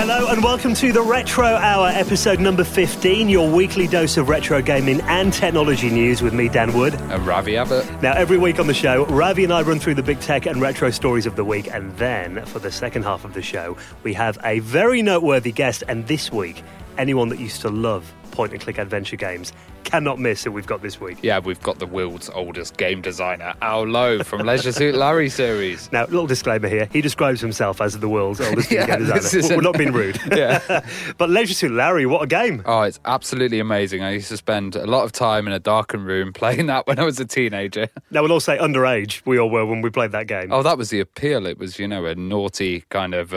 Hello and welcome to the Retro Hour, episode number 15, your weekly dose of retro gaming and technology news with me, Dan Wood. And Ravi Abbott. Now, every week on the show, Ravi and I run through the big tech and retro stories of the week, and then, for the second half of the show, we have a very noteworthy guest, and this week, anyone that used to love point-and-click adventure games. Cannot miss that we've got this week. Yeah, we've got the world's oldest game designer, Al Lowe, from Leisure Suit Larry series. Now, little disclaimer here. He describes himself as the world's oldest game designer. We're not being rude. Yeah. But Leisure Suit Larry, what a game. Oh, it's absolutely amazing. I used to spend a lot of time in a darkened room playing that when I was a teenager. Now, we'll all say underage, we all were when we played that game. Oh, that was the appeal. It was, you know, a naughty kind of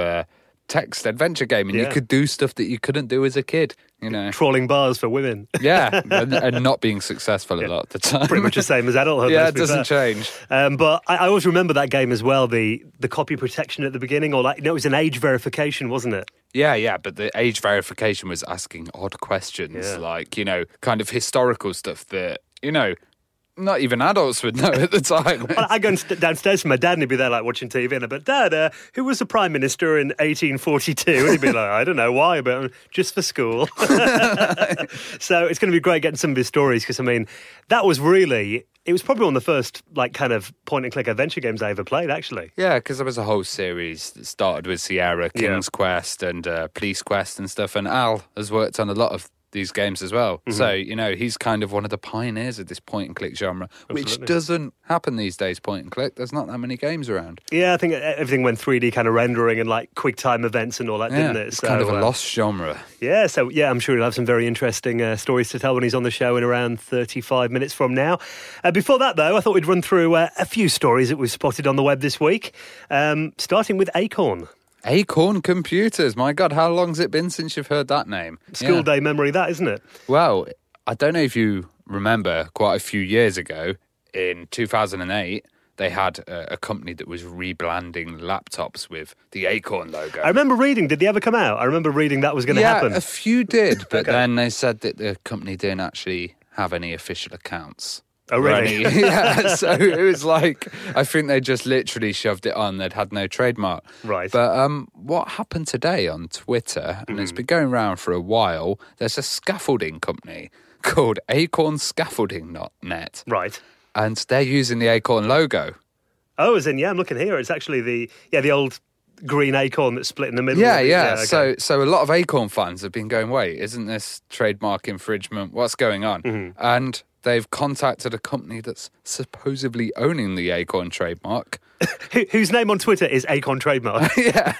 text adventure game, and you could do stuff that you couldn't do as a kid. You know, trawling bars for women. Yeah, and not being successful a lot of the time. Pretty much the same as adulthood. Yeah, it doesn't change. But I always remember that game as well, the copy protection at the beginning, or it was an age verification, wasn't it? Yeah, but the age verification was asking odd questions, like, you know, kind of historical stuff that, you know, not even adults would know at the time. Well, I'd go downstairs to my dad and he'd be there like watching TV and I'd be like, Dad, who was the Prime Minister in 1842? And he'd be like, I don't know why, but just for school. So it's going to be great getting some of his stories because, I mean, that was really... It was probably one of the first, kind of point-and-click adventure games I ever played, actually. Yeah, because there was a whole series that started with Sierra, King's Quest and Police Quest and stuff, and Al has worked on a lot of these games as well. Mm-hmm. So, you know, he's kind of one of the pioneers of this point-and-click genre, which doesn't happen these days, point-and-click. There's not that many games around. Yeah, I think everything went 3D kind of rendering and, quick-time events and all that, didn't it? It's kind of a lost genre. Yeah, so, I'm sure he'll have some very interesting stories to tell when he's on the show in around 35 minutes from now. Before that, though, I thought we'd run through a few stories that we've spotted on the web this week, starting with Acorn. Acorn Computers. My God, how long's it been since you've heard that name? School day memory, that, isn't it? Well, I don't know if you remember, quite a few years ago, in 2008, they had a company that was rebranding laptops with the Acorn logo. I remember reading, did they ever come out? I remember reading that was going to happen. Yeah, a few did, but then they said that the company didn't actually have any official accounts. Oh, really? Yeah, so it was I think they just literally shoved it on. They'd had no trademark. Right. But what happened today on Twitter, and it's been going around for a while, there's a scaffolding company called Acorn Scaffolding.net. Right. And they're using the Acorn logo. Oh, as in, I'm looking here. It's actually the old... green acorn that's split in the middle. Yeah. Okay. So a lot of Acorn fans have been going, wait, isn't this trademark infringement? What's going on? Mm-hmm. And they've contacted a company that's supposedly owning the Acorn trademark. Whose name on Twitter is Acorn Trademark. Yeah,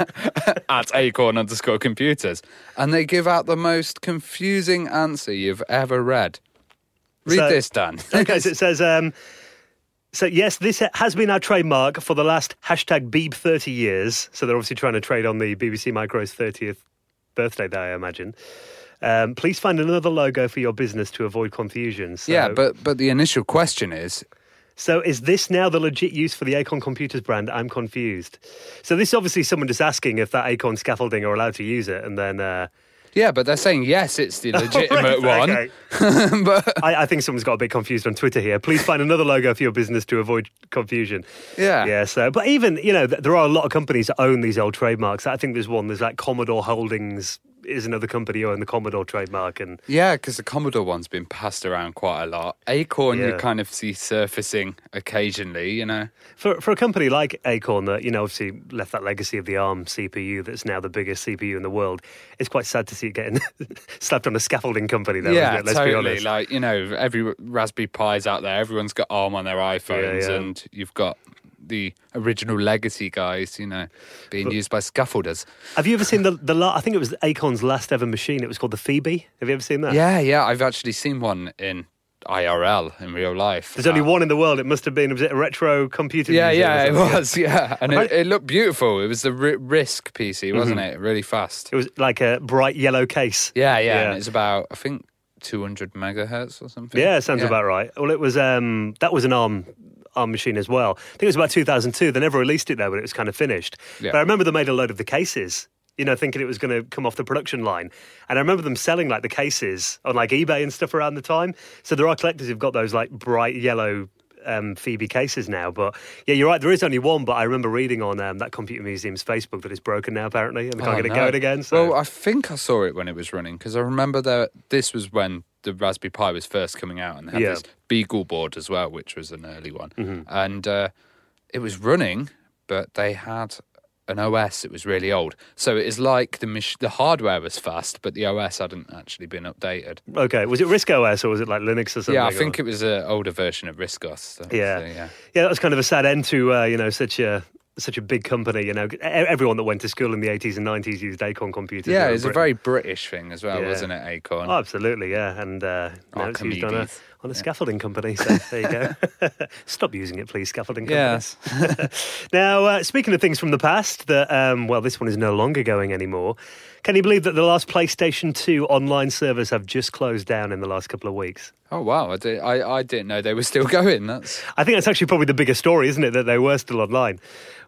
at Acorn_computers. And they give out the most confusing answer you've ever read. Read this, Dan. Okay, so it says... So, yes, this has been our trademark for the last #Beeb30 years. So they're obviously trying to trade on the BBC Micro's 30th birthday there, I imagine. Please find another logo for your business to avoid confusion. So, yeah, but the initial question is... So is this now the legit use for the Acorn Computers brand? I'm confused. So this is obviously someone just asking if that Acorn scaffolding are allowed to use it, and then... Yeah, but they're saying, yes, it's the legitimate one. But I think someone's got a bit confused on Twitter here. Please find another logo for your business to avoid confusion. Yeah. Yeah, so, but even, you know, there are a lot of companies that own these old trademarks. I think there's Commodore Holdings is another company owning the Commodore trademark. And yeah, because the Commodore one's been passed around quite a lot. Acorn, you kind of see surfacing occasionally, you know. For a company like Acorn that, you know, obviously left that legacy of the ARM CPU that's now the biggest CPU in the world, it's quite sad to see it getting slapped on a scaffolding company, though. Yeah, isn't it? Let's totally be honest. You know, every Raspberry Pi's out there, everyone's got ARM on their iPhones, and you've got... the original legacy guys, you know, being used by scaffolders. Have you ever seen I think it was Acorn's last ever machine. It was called the Phoebe. Have you ever seen that? Yeah. I've actually seen one in IRL, in real life. There's only one in the world. It must have been, was it a retro computer? Yeah, it was. And it looked beautiful. It was the RISC PC, wasn't it? Really fast. It was like a bright yellow case. Yeah. And it's about, I think, 200 megahertz or something. Yeah, sounds about right. Well, it was, that was an ARM machine as well. I think it was about 2002. They never released it, though, but it was kind of finished. Yeah. But I remember they made a load of the cases, you know, thinking it was going to come off the production line. And I remember them selling, the cases on, eBay and stuff around the time. So there are collectors who've got those, bright yellow Phoebe cases now. But yeah, you're right, there is only one, but I remember reading on that Computer Museum's Facebook that it's broken now apparently, and they can't get it going again. So. Well, I think I saw it when it was running, because I remember that this was when the Raspberry Pi was first coming out, and they had this Beagle board as well, which was an early one. Mm-hmm. And it was running, but they had an OS that was really old. So it is like the hardware was fast, but the OS hadn't actually been updated. Okay, was it RISC OS or was it like Linux or something? Yeah, I think it was an older version of RISC OS. So that was kind of a sad end to such a big company. You know, everyone that went to school in the 80s and 90s used Acorn computers. Yeah, it was a very British thing as well, wasn't it, Acorn? Oh, absolutely, yeah. And it's used on a scaffolding company, so there you go. Stop using it, please, scaffolding companies. Yes. Now, speaking of things from the past that, this one is no longer going anymore. Can you believe that the last PlayStation 2 online servers have just closed down in the last couple of weeks? Oh, wow. I didn't know they were still going. I think that's actually probably the biggest story, isn't it, that they were still online?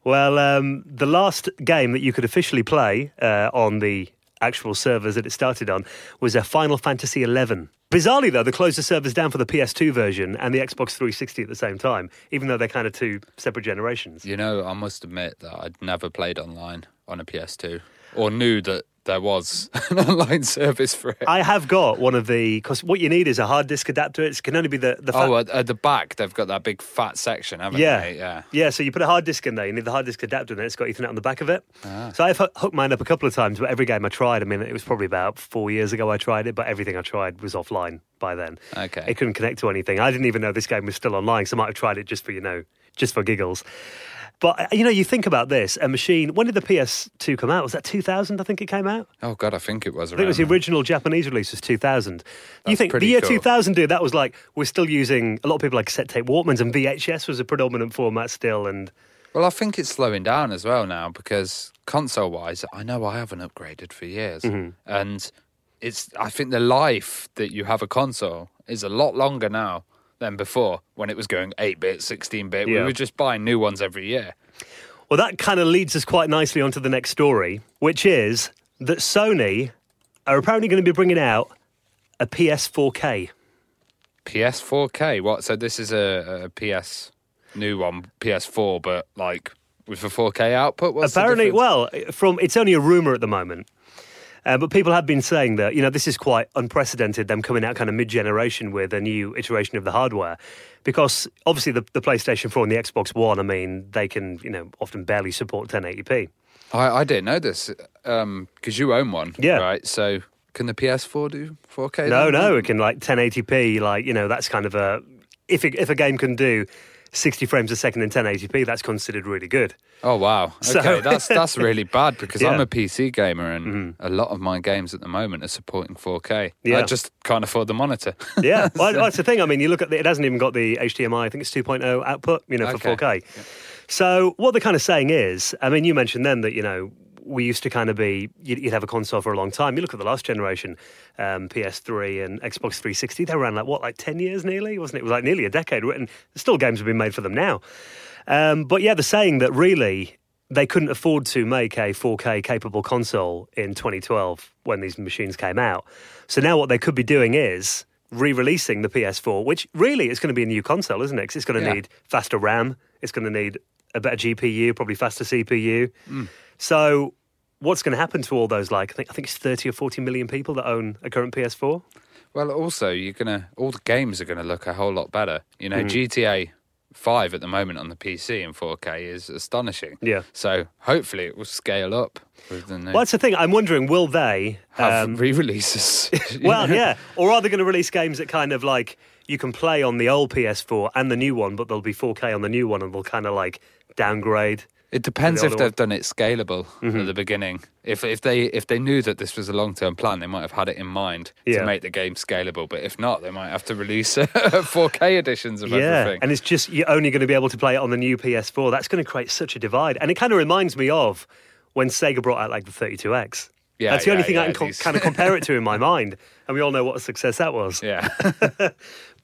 Well, the last game that you could officially play on the actual servers that it started on was a Final Fantasy XI. Bizarrely, though, they closed the servers down for the PS2 version and the Xbox 360 at the same time, even though they're kind of two separate generations. You know, I must admit that I'd never played online on a PS2 or knew that there was an online service for it. I have got one of the... Because what you need is a hard disk adapter. It can only be the... at the back, they've got that big fat section, haven't they? Yeah. Yeah, so you put a hard disk in there. You need the hard disk adapter, and then it's got Ethernet on the back of it. Ah. So I've hooked mine up a couple of times, but every game I tried... I mean, it was probably about 4 years ago I tried it, but everything I tried was offline by then. Okay. It couldn't connect to anything. I didn't even know this game was still online, so I might have tried it just for giggles. But, you think about this, a machine... When did the PS2 come out? Was that 2000, I think it came out? Oh, God, I think it was around... I think it was the original Japanese release was 2000. You think the year 2000, dude, that was like... We're still using... A lot of people like cassette tape Walkmans, and VHS was a predominant format still, and... Well, I think it's slowing down as well now, because console-wise, I know I haven't upgraded for years. Mm-hmm. And I think the life that you have a console is a lot longer now than before, when it was going 8-bit, 16-bit. We were just buying new ones every year. Well, that kind of leads us quite nicely onto the next story, which is that Sony are apparently going to be bringing out a PS4K. PS4K? What? So this is a PS... new one, PS4, but, like, with a 4K output? What's apparently, it's only a rumour at the moment. But people have been saying that, this is quite unprecedented, them coming out kind of mid-generation with a new iteration of the hardware. Because, obviously, the PlayStation 4 and the Xbox One, I mean, they can, often barely support 1080p. I didn't know this, because you own one, right? So, can the PS4 do 4K? No, it can, like, 1080p, like, that's kind of a... If a game can do 60 frames a second in 1080p, that's considered really good. Oh, wow. Okay, so that's really bad, because I'm a PC gamer, and a lot of my games at the moment are supporting 4K. Yeah. I just can't afford the monitor. Yeah, well, that's the thing. I mean, you look at it hasn't even got the HDMI, I think it's 2.0 output, for 4K. Yeah. So what they're kind of saying is, I mean, you mentioned then that, we used to kind of be, you'd have a console for a long time. You look at the last generation, PS3 and Xbox 360, they ran 10 years nearly, wasn't it? It was like nearly a decade, and still games have been made for them now. But yeah, they're saying that really they couldn't afford to make a 4K capable console in 2012 when these machines came out. So now what they could be doing is re-releasing the PS4, which really is going to be a new console, isn't it? Because it's going to need faster RAM, it's going to need a better GPU, probably faster CPU. Mm. So what's going to happen to all those, I think it's 30 or 40 million people that own a current PS4? Well, also, all the games are going to look a whole lot better. GTA 5 at the moment on the PC in 4K is astonishing. Yeah. So hopefully it will scale up. Well, that's the thing. I'm wondering, will they... have re-releases? Or are they going to release games that kind of, you can play on the old PS4 and the new one, but there'll be 4K on the new one, and they'll kind of, downgrade... It depends if they've done it scalable at the beginning. If they knew that this was a long-term plan, they might have had it in mind to make the game scalable. But if not, they might have to release 4K editions of everything. And it's just you're only going to be able to play it on the new PS4. That's going to create such a divide. And it kind of reminds me of when Sega brought out the 32X. Yeah, that's the only thing I can kind of compare it to in my mind. And we all know what a success that was. Yeah.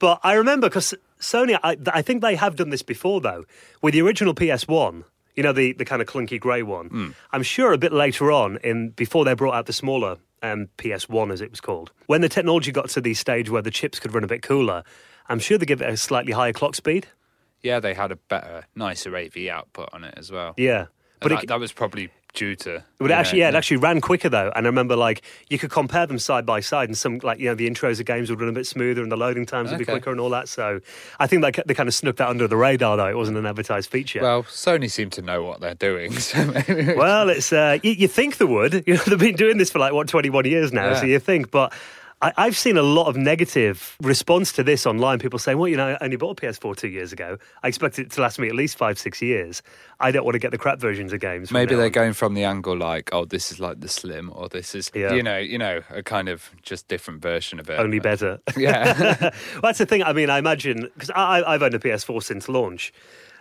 But I remember, because Sony, I think they have done this before, though, with the original PS1. The kind of clunky grey one. Mm. I'm sure a bit later on, before they brought out the smaller PS1, as it was called, when the technology got to the stage where the chips could run a bit cooler, I'm sure they give it a slightly higher clock speed. Yeah, they had a better, nicer AV output on it as well. Yeah. But that was probably due to... Well, it actually ran quicker, though. And I remember, you could compare them side by side, and some, the intros of games would run a bit smoother and the loading times would be quicker and all that. So I think they kind of snuck that under the radar, though. It wasn't an advertised feature. Well, Sony seemed to know what they're doing. So maybe... Well, it's you think they would. They've been doing this for, 21 years now, so you think. But... I've seen a lot of negative response to this online. People saying, well, I only bought a PS4 2 years ago. I expect it to last me at least 5-6 years. I don't want to get the crap versions of games. Maybe they're going from the angle this is the Slim, or this is, a kind of just different version of it. Only better. Yeah. Well, that's the thing. I mean, I imagine, because I've owned a PS4 since launch.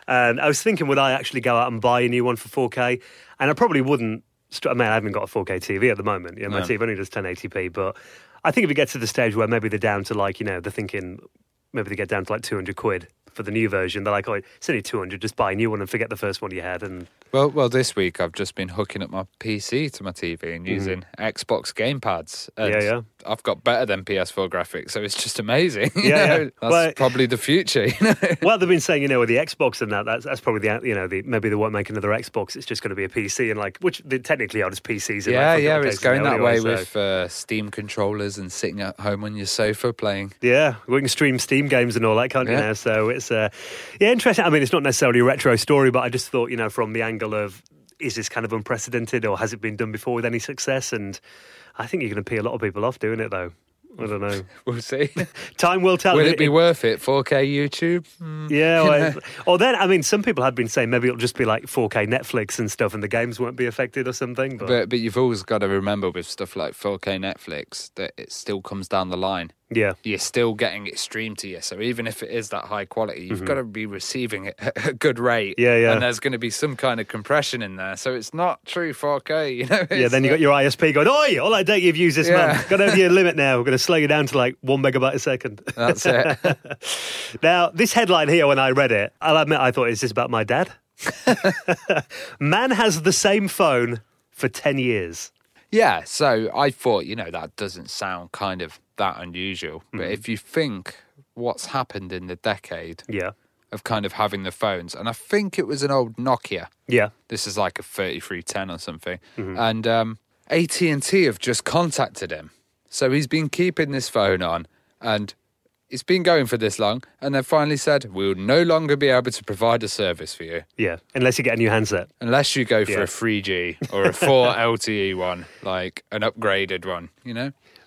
And I was thinking, would I actually go out and buy a new one for 4K? And I probably wouldn't. I mean, I haven't got a 4K TV at the moment. My TV only does 1080p, but... I think if it gets to the stage where maybe they're down to maybe they get down to £200 for the new version, they're oh, it's only £200, just buy a new one and forget the first one you had. And well, this week I've just been hooking up my PC to my TV and using Xbox gamepads. Yeah. I've got better than PS4 graphics, so it's just amazing. Yeah. That's probably the future. Well, they've been saying with the Xbox and that's probably maybe they won't make another Xbox. It's just going to be a PC and which they technically are just PCs. It's going that way with Steam controllers and sitting at home on your sofa playing. Yeah, we can stream Steam games and all that, can't you now? So it's interesting. I mean, it's not necessarily a retro story, but I just thought from the angle of, is this kind of unprecedented, or has it been done before with any success? And I think you're going to pee a lot of people off doing it, though. I don't know. We'll see. Time will tell. Will it be worth it? 4K YouTube? Yeah. Some people had been saying maybe it'll just be 4K Netflix and stuff and the games won't be affected or something. But you've always got to remember with stuff like 4K Netflix that it still comes down the line. Yeah. You're still getting it streamed to you. So even if it is that high quality, you've got to be receiving it at a good rate. Yeah, yeah. And there's going to be some kind of compression in there. So it's not true 4K, Yeah, then you've got your ISP going, oi, all that data you've used this month. Got over your limit now. We're going to slow you down to 1 megabyte a second. That's it. Now, this headline here, when I read it, I'll admit I thought, is this about my dad? Man has the same phone for 10 years. Yeah, so I thought, that doesn't sound kind of that unusual. But if you think what's happened in the decade of kind of having the phones, and I think it was an old Nokia. Yeah. This is a 3310 or something. Mm-hmm. And AT&T have just contacted him. So he's been keeping this phone on, and it's been going for this long, and they've finally said, we'll no longer be able to provide a service for you. Yeah, unless you get a new handset. Unless you go for a 3G or a 4 LTE one, an upgraded one,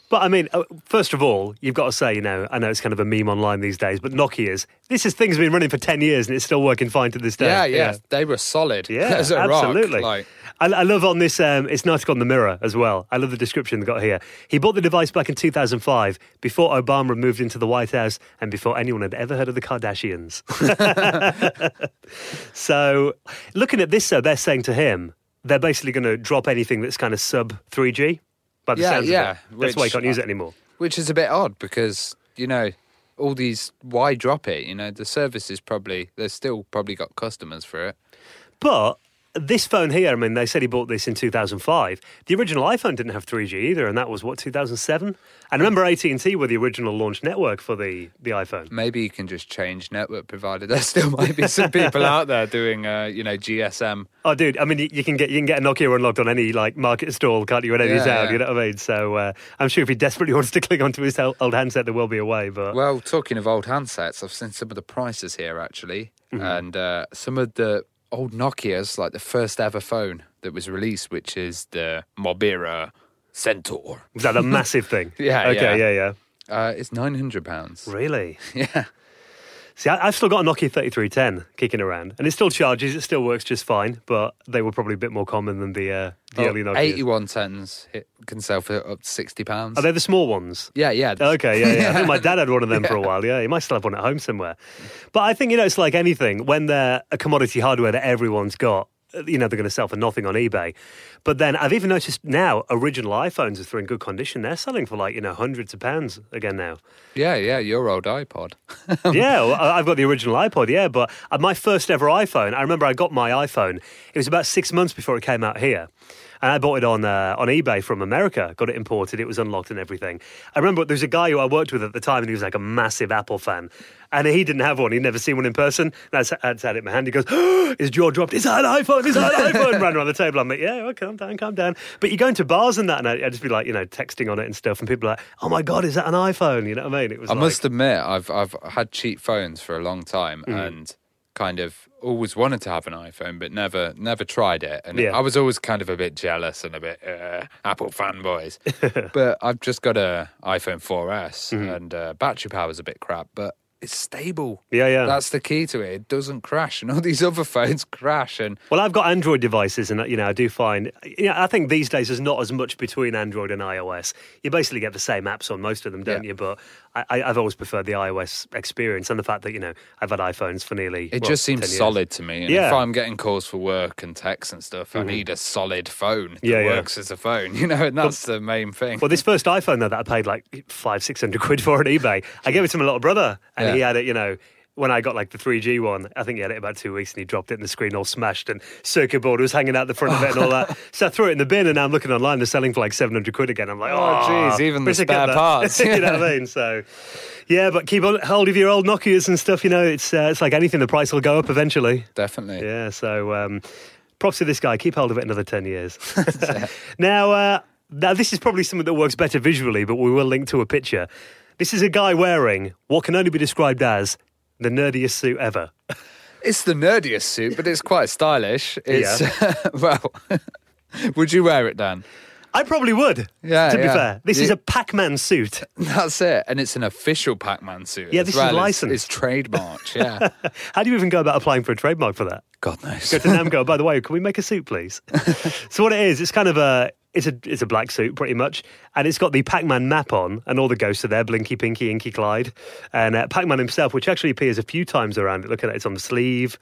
But, I mean, first of all, you've got to say, I know it's kind of a meme online these days, but Nokia's, things have been running for 10 years and it's still working fine to this day. Yeah, yeah. They were solid. Yeah, as a absolutely. Rock. I love on this, it's an article on The Mirror as well. I love the description they got here. He bought the device back in 2005, before Obama moved into the White House and before anyone had ever heard of the Kardashians. So, looking at this, though, they're saying to him, they're basically going to drop anything that's kind of sub 3G. By the sounds of it. That's why you can't use it anymore. Which is a bit odd because, all these, why drop it? The service is they've still probably got customers for it. But this phone here, I mean, they said he bought this in 2005. The original iPhone didn't have 3G either, and that was, 2007? And remember AT&T were the original launch network for the iPhone. Maybe you can just change network provider. There still might be some people out there doing, GSM. Oh, dude, I mean, you can get a Nokia unlocked on any, market stall, can't you, at any town, you know what I mean? So I'm sure if he desperately wants to cling onto his old handset, there will be a way, but... Well, talking of old handsets, I've seen some of the prices here, actually, and some of the... old Nokia's, the first ever phone that was released, which is the Mobira Centaur. Was that a massive thing? Yeah. Okay, yeah. It's £900. Really? Yeah. See, I've still got a Nokia 3310 kicking around, and it still charges, it still works just fine, but they were probably a bit more common than the early Nokias. 8110s can sell for up to £60. Are they the small ones? Yeah. Okay, yeah. I think my dad had one of them for a while, yeah. He might still have one at home somewhere. But I think, it's like anything. When they're a commodity hardware that everyone's got, they're going to sell for nothing on eBay. But then I've even noticed now original iPhones, if they're in good condition, they're selling for hundreds of pounds again now. Yeah, your old iPod. Yeah, well, I've got the original iPod, yeah, but my first ever iPhone, I remember I got my iPhone, it was about 6 months before it came out here. And I bought it on eBay from America, got it imported, it was unlocked and everything. I remember there was a guy who I worked with at the time, and he was like a massive Apple fan. And he didn't have one. He'd never seen one in person. That's had it in my hand. He goes, oh, his jaw dropped. Is that an iPhone? Is that an iPhone? Ran around the table. I'm like, yeah, well, calm down. But you go into bars and that, and I'd just be like, you know, texting on it and stuff. And people are like, oh my God, is that an iPhone? You know what I mean? It was. I must admit, I've had cheap phones for a long time, and kind of always wanted to have an iPhone, but never tried it. And I was always kind of a bit jealous and a bit Apple fanboys. But I've just got an iPhone 4S, and battery power's a bit crap, but it's stable. Yeah. That's the key to it. It doesn't crash, and all these other phones crash. And well, I've got Android devices, and you know, I do find, you know, I think these days there's not as much between Android and iOS. You basically get the same apps on most of them, don't you? But I've always preferred the iOS experience, and the fact that, you know, I've had iPhones for nearly. It just seems solid to me. And if I'm getting calls for work and texts and stuff, I need a solid phone that works as a phone, you know, and that's the main thing. Well, this first iPhone though that I paid like 500-600 quid for on eBay, I gave it to my little brother, and he had it, you know, when I got like the 3G one, I think he had it about 2 weeks, and he dropped it and the screen all smashed and circuit board was hanging out the front of it and all that. So I threw it in the bin, and now I'm looking online, they're selling for like 700 quid again. I'm like, oh, jeez, even the spare parts. You know what I mean? So, yeah, but keep on hold of your old Nokias and stuff, you know, it's like anything, the price will go up eventually. Definitely. Yeah, so props to this guy, keep hold of it another 10 years. Now, this is probably something that works better visually, but we will link to a picture. This is a guy wearing what can only be described as the nerdiest suit ever. It's the nerdiest suit, but it's quite stylish. It's, well, would you wear it, Dan? I probably would, to be fair. This is a Pac-Man suit. That's it, and it's an official Pac-Man suit. Yeah, this is licensed. It's trademarked, How do you even go about applying for a trademark for that? God knows. Go to Namco, by the way, can we make a suit, please? So what it is, it's kind of a... It's a black suit, pretty much, and it's got the Pac-Man map on, and all the ghosts are there, Blinky, Pinky, Inky, Clyde, and Pac-Man himself, which actually appears a few times around it. Look at it, it's on the sleeve.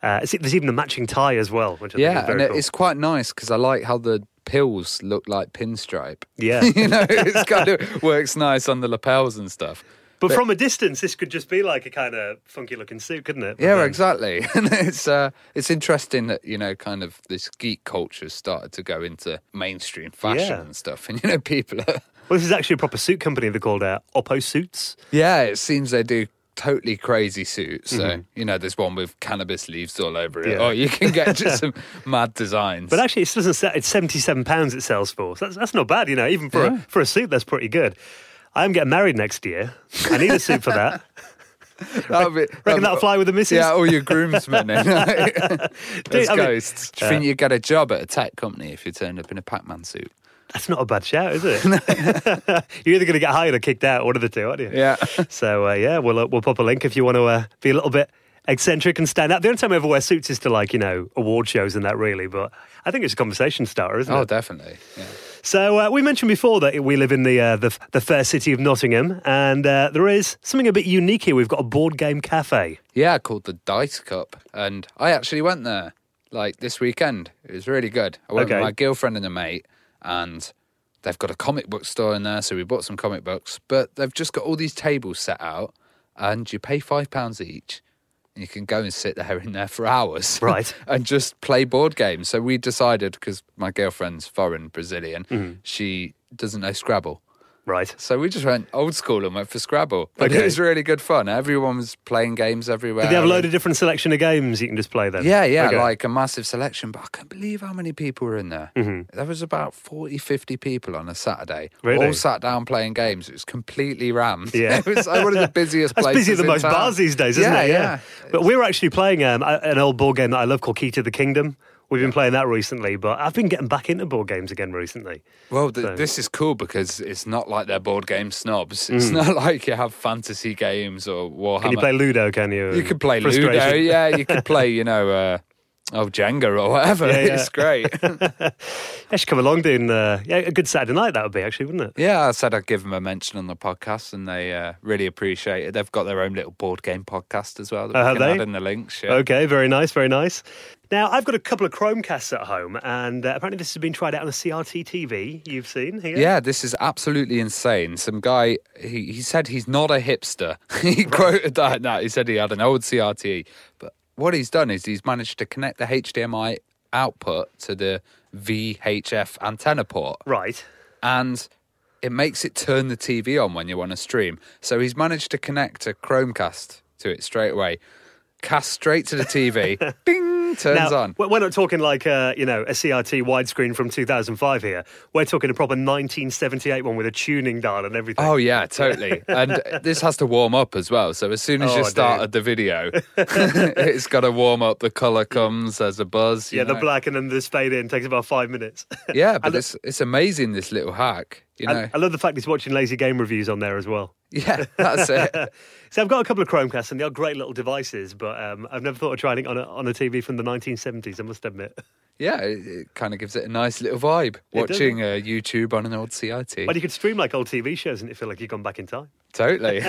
There's even a matching tie as well, which I think is very cool. It's quite nice, because I like how the pills look like pinstripe. Yeah. You know, it's kind of works nice on the lapels and stuff. But from a distance, this could just be like a kind of funky-looking suit, couldn't it? Yeah, exactly. And it's interesting that, you know, kind of this geek culture started to go into mainstream fashion and stuff. And, you know, people are... Well, this is actually a proper suit company. They're called Oppo Suits. Yeah, it seems they do totally crazy suits. So, you know, there's one with cannabis leaves all over it. Yeah. Oh, you can get just some mad designs. But actually, it doesn't sell, it's £77 it sells for. So that's not bad, you know. Even for a suit, that's pretty good. I'm getting married next year. I need a suit for that. Reckon that'll fly with the missus? Yeah, all your groomsmen. Ghosts. Do you think you'd get a job at a tech company if you turned up in a Pac-Man suit? That's not a bad shout, is it? You're either going to get hired or kicked out, one of the two, aren't you? Yeah. So, we'll pop a link if you want to be a little bit eccentric and stand out. The only time I ever wear suits is to, like, you know, award shows and that, really. But I think it's a conversation starter, isn't it? Oh, definitely, yeah. So we mentioned before that we live in the fair city of Nottingham, and there is something a bit unique here. We've got a board game cafe. Yeah, called the Dice Cup, and I actually went there, like, this weekend. It was really good. I went with my girlfriend and a mate, and they've got a comic book store in there, so we bought some comic books, but they've just got all these tables set out, and you pay £5 each. You can go and sit there in there for hours, right? And just play board games. So we decided, because my girlfriend's foreign Brazilian, she doesn't know Scrabble, right? So we just went old school and went for Scrabble. But it was really good fun. Everyone was playing games everywhere. Did they have a load of different selection of games you can just play then? Yeah, like a massive selection. But I can't believe how many people were in there. Mm-hmm. There was about 40, 50 people on a Saturday, all sat down playing games. It was completely rammed. Yeah, it was like one of the busiest places. It's busier than most bars these days, isn't it? Yeah. But we were actually playing an old board game that I love called Key to the Kingdom. We've been playing that recently, but I've been getting back into board games again recently. Well, this is cool because it's not like they're board game snobs. It's not like you have fantasy games or Warhammer. Can you play Ludo, can you? You could play Ludo, yeah. You could play, you know, Jenga or whatever. Yeah. It's great. I should come along doing a good Saturday night, that would be, actually, wouldn't it? Yeah, I said I'd give them a mention on the podcast, and they really appreciate it. They've got their own little board game podcast as well. Have they? Add in the links. Yeah. Okay, very nice, very nice. Now, I've got a couple of Chromecasts at home, and apparently this has been tried out on a CRT TV you've seen here. Yeah, this is absolutely insane. Some guy, he said he's not a hipster. He quoted that. No, he said he had an old CRT. But what he's done is he's managed to connect the HDMI output to the VHF antenna port. Right. And it makes it turn the TV on when you want to stream. So he's managed to connect a Chromecast to it straight away. Cast straight to the TV. Bing! Turns on. We're not talking like, a CRT widescreen from 2005 here. We're talking a proper 1978 one with a tuning dial and everything. Oh, yeah, totally. And this has to warm up as well. So as soon as you started the video, it's got to warm up. The colour comes, there's a buzz. Yeah, the black and then the fade in takes about 5 minutes. Yeah, but it's amazing, this little hack. You know? I love the fact he's watching lazy game reviews on there as well. Yeah, that's it. So I've got a couple of Chromecasts, and they are great little devices, but I've never thought of trying it on a TV from the 1970s, I must admit. Yeah, it kind of gives it a nice little vibe, watching YouTube on an old CRT. But you could stream like old TV shows, and it feel like you've gone back in time. Totally.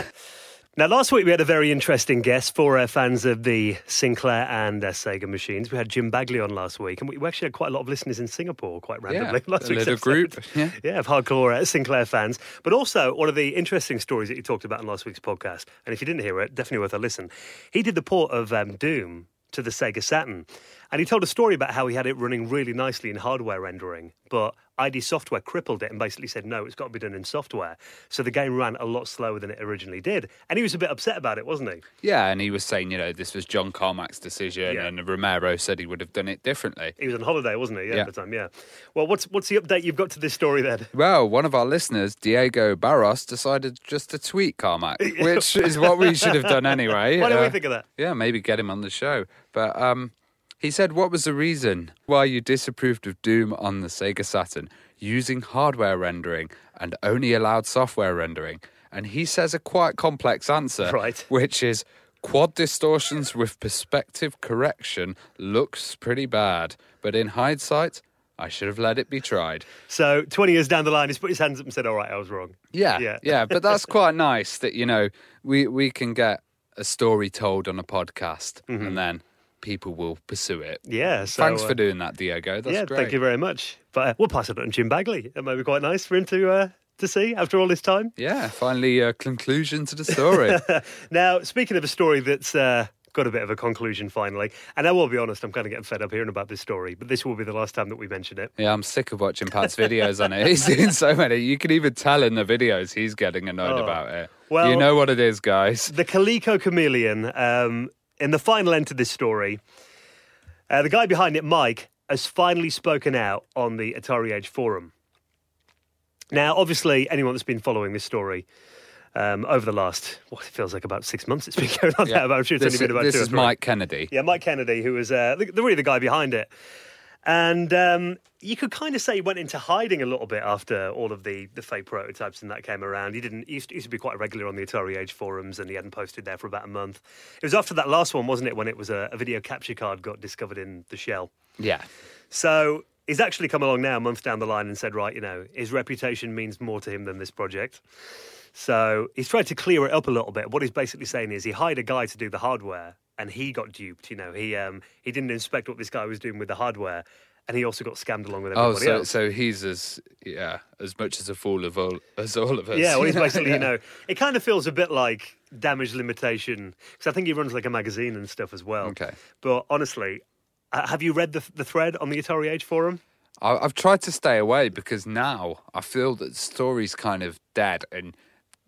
Now, last week we had a very interesting guest for fans of the Sinclair and Sega machines. We had Jim Bagley on last week, and we actually had quite a lot of listeners in Singapore, quite randomly. Yeah, a little group. Yeah, of hardcore Sinclair fans. But also, one of the interesting stories that you talked about in last week's podcast, and if you didn't hear it, definitely worth a listen. He did the port of Doom to the Sega Saturn, and he told a story about how he had it running really nicely in hardware rendering, but ID Software crippled it and basically said, no, it's got to be done in software. So the game ran a lot slower than it originally did. And he was a bit upset about it, wasn't he? Yeah, and he was saying, this was John Carmack's decision and Romero said he would have done it differently. He was on holiday, wasn't he? Yeah. At the time, yeah. Well, what's the update you've got to this story then? Well, one of our listeners, Diego Barros, decided just to tweet Carmack, which is what we should have done anyway. Why don't we think of that? Yeah, maybe get him on the show. But, he said, what was the reason why you disapproved of Doom on the Sega Saturn using hardware rendering and only allowed software rendering? And he says a quite complex answer, which is quad distortions with perspective correction looks pretty bad. But in hindsight, I should have let it be tried. So 20 years down the line, he's put his hands up and said, all right, I was wrong. Yeah. But that's quite nice that, we can get a story told on a podcast and then people will pursue it. Yeah. So, thanks for doing that, Diego. That's great. Thank you very much. But we'll pass it on to Jim Bagley. It may be quite nice for him to see after all this time. Yeah, finally a conclusion to the story. Now, speaking of a story that's got a bit of a conclusion finally, and I will be honest, I'm kind of getting fed up hearing about this story, but this will be the last time that we mention it. Yeah, I'm sick of watching Pat's videos on it. He's doing so many. You can even tell in the videos he's getting annoyed about it. Well, you know what it is, guys. The Coleco Chameleon... in the final end of this story, the guy behind it, Mike, has finally spoken out on the Atari Age forum. Now, obviously, anyone that's been following this story over the last, it feels like about 6 months it's been going on now. I'm sure it's only been about 2 or 3. This is Mike Kennedy. Yeah, Mike Kennedy, who was really the guy behind it. And you could kind of say he went into hiding a little bit after all of the fake prototypes and that came around. He used to be quite regular on the Atari Age forums, and he hadn't posted there for about a month. It was after that last one, wasn't it, when it was a video capture card got discovered in the shell. Yeah. So he's actually come along now, a month down the line, and said, his reputation means more to him than this project. So he's tried to clear it up a little bit. What he's basically saying is he hired a guy to do the hardware, and he got duped, He didn't inspect what this guy was doing with the hardware, and he also got scammed along with everybody else. So he's as much as a fool as all of us. Yeah, well, he's basically, it kind of feels a bit like damage limitation, because I think he runs like a magazine and stuff as well. Okay. But honestly, have you read the thread on the Atari Age forum? I've tried to stay away, because now I feel that the story's kind of dead, and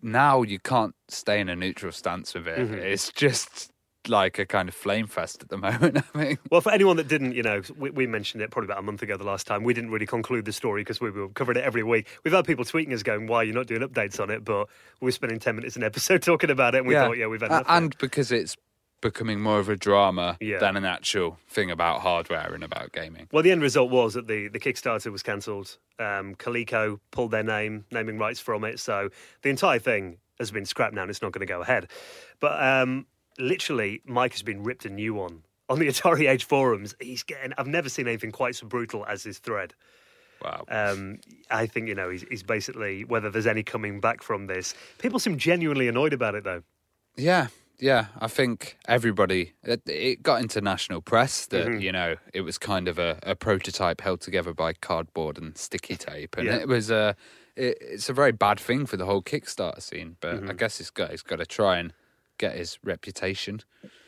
now you can't stay in a neutral stance with it. Mm-hmm. It's just... like a kind of flame fest at the moment, I mean. Well, for anyone that didn't, we mentioned it probably about a month ago the last time. We didn't really conclude the story because we were covering it every week. We've had people tweeting us going, why are you not doing updates on it? But we're spending 10 minutes an episode talking about it, and we thought, we've had enough. And because it's becoming more of a drama than an actual thing about hardware and about gaming. Well, the end result was that the Kickstarter was cancelled. Coleco pulled their naming rights from it, so the entire thing has been scrapped now and it's not going to go ahead. But... literally, Mike has been ripped a new one. On the Atari Age forums, I've never seen anything quite so brutal as his thread. Wow. I think, he's basically, whether there's any coming back from this. People seem genuinely annoyed about it, though. Yeah. I think everybody, it got into national press that, it was kind of a prototype held together by cardboard and sticky tape. And it was it's a very bad thing for the whole Kickstarter scene. But I guess this guy's got to try and get his reputation.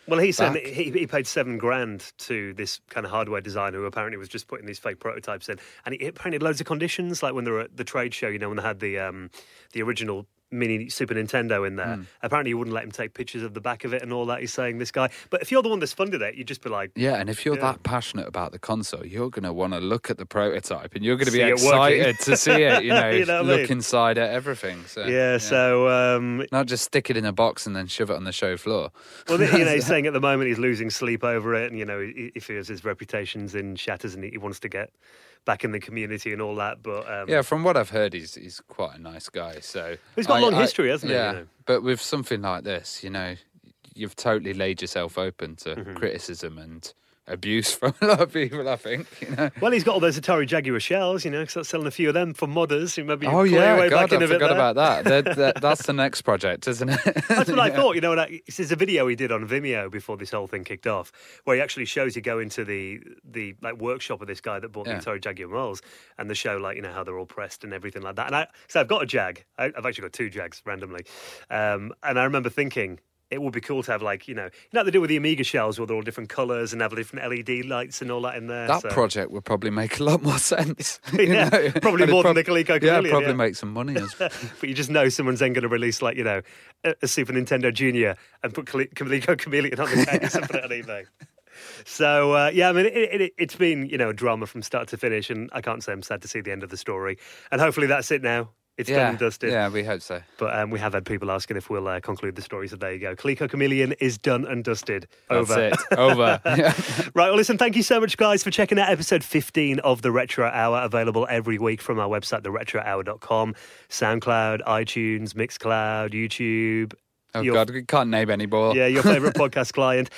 Well, he said he paid $7,000 to this kind of hardware designer who apparently was just putting these fake prototypes in, and he apparently had loads of conditions, like when they were at the trade show, you know, when they had the original mini Super Nintendo in there. Apparently, you wouldn't let him take pictures of the back of it and all that. He's saying, this guy, but if you're the one that's funded it, you'd just be like, yeah. And if you're that passionate about the console, you're going to want to look at the prototype and you're going to be excited to see it. You know, you know what I mean? Look inside at everything. So, yeah. So not just stick it in a box and then shove it on the show floor. Well, you know, he's saying at the moment he's losing sleep over it, and you know, he feels his reputation's in shatters, and he wants to get back in the community and all that, but yeah, from what I've heard, he's quite a nice guy. So he's got a long history, hasn't he? Yeah, you know? But with something like this, you know, you've totally laid yourself open to criticism and abuse from a lot of people, I think. You know? Well, he's got all those Atari Jaguar shells, you know, because that's selling a few of them for modders. Maybe I forgot about that. That's the next project, isn't it? That's what I thought. You know, there's a video he did on Vimeo before this whole thing kicked off, where he actually shows you go into the like workshop of this guy that bought the Atari Jaguar models, and the show, like, you know, how they're all pressed and everything like that. And so I've got a Jag. I've actually got two Jags randomly, and I remember thinking, it would be cool to have, like, you know what they do with the Amiga shells where they're all different colours and have different LED lights and all that in there. That project would probably make a lot more sense. you know? Probably more than the Coleco Chameleon. Yeah, probably make some money. But you just know someone's then going to release, like, you know, a Super Nintendo Junior and put Coleco Chameleon on the case and put it on eBay. So, yeah, I mean, it's been, you know, a drama from start to finish, and I can't say I'm sad to see the end of the story. And hopefully that's it now. It's done and dusted. Yeah, we hope so. But we have had people asking if we'll conclude the story, so there you go. Coleco Chameleon is done and dusted. Over. That's it. Over. Right, well, listen, thank you so much, guys, for checking out episode 15 of The Retro Hour, available every week from our website, theretrohour.com, SoundCloud, iTunes, Mixcloud, YouTube. Oh, God, we can't name anymore. Yeah, your favourite podcast client.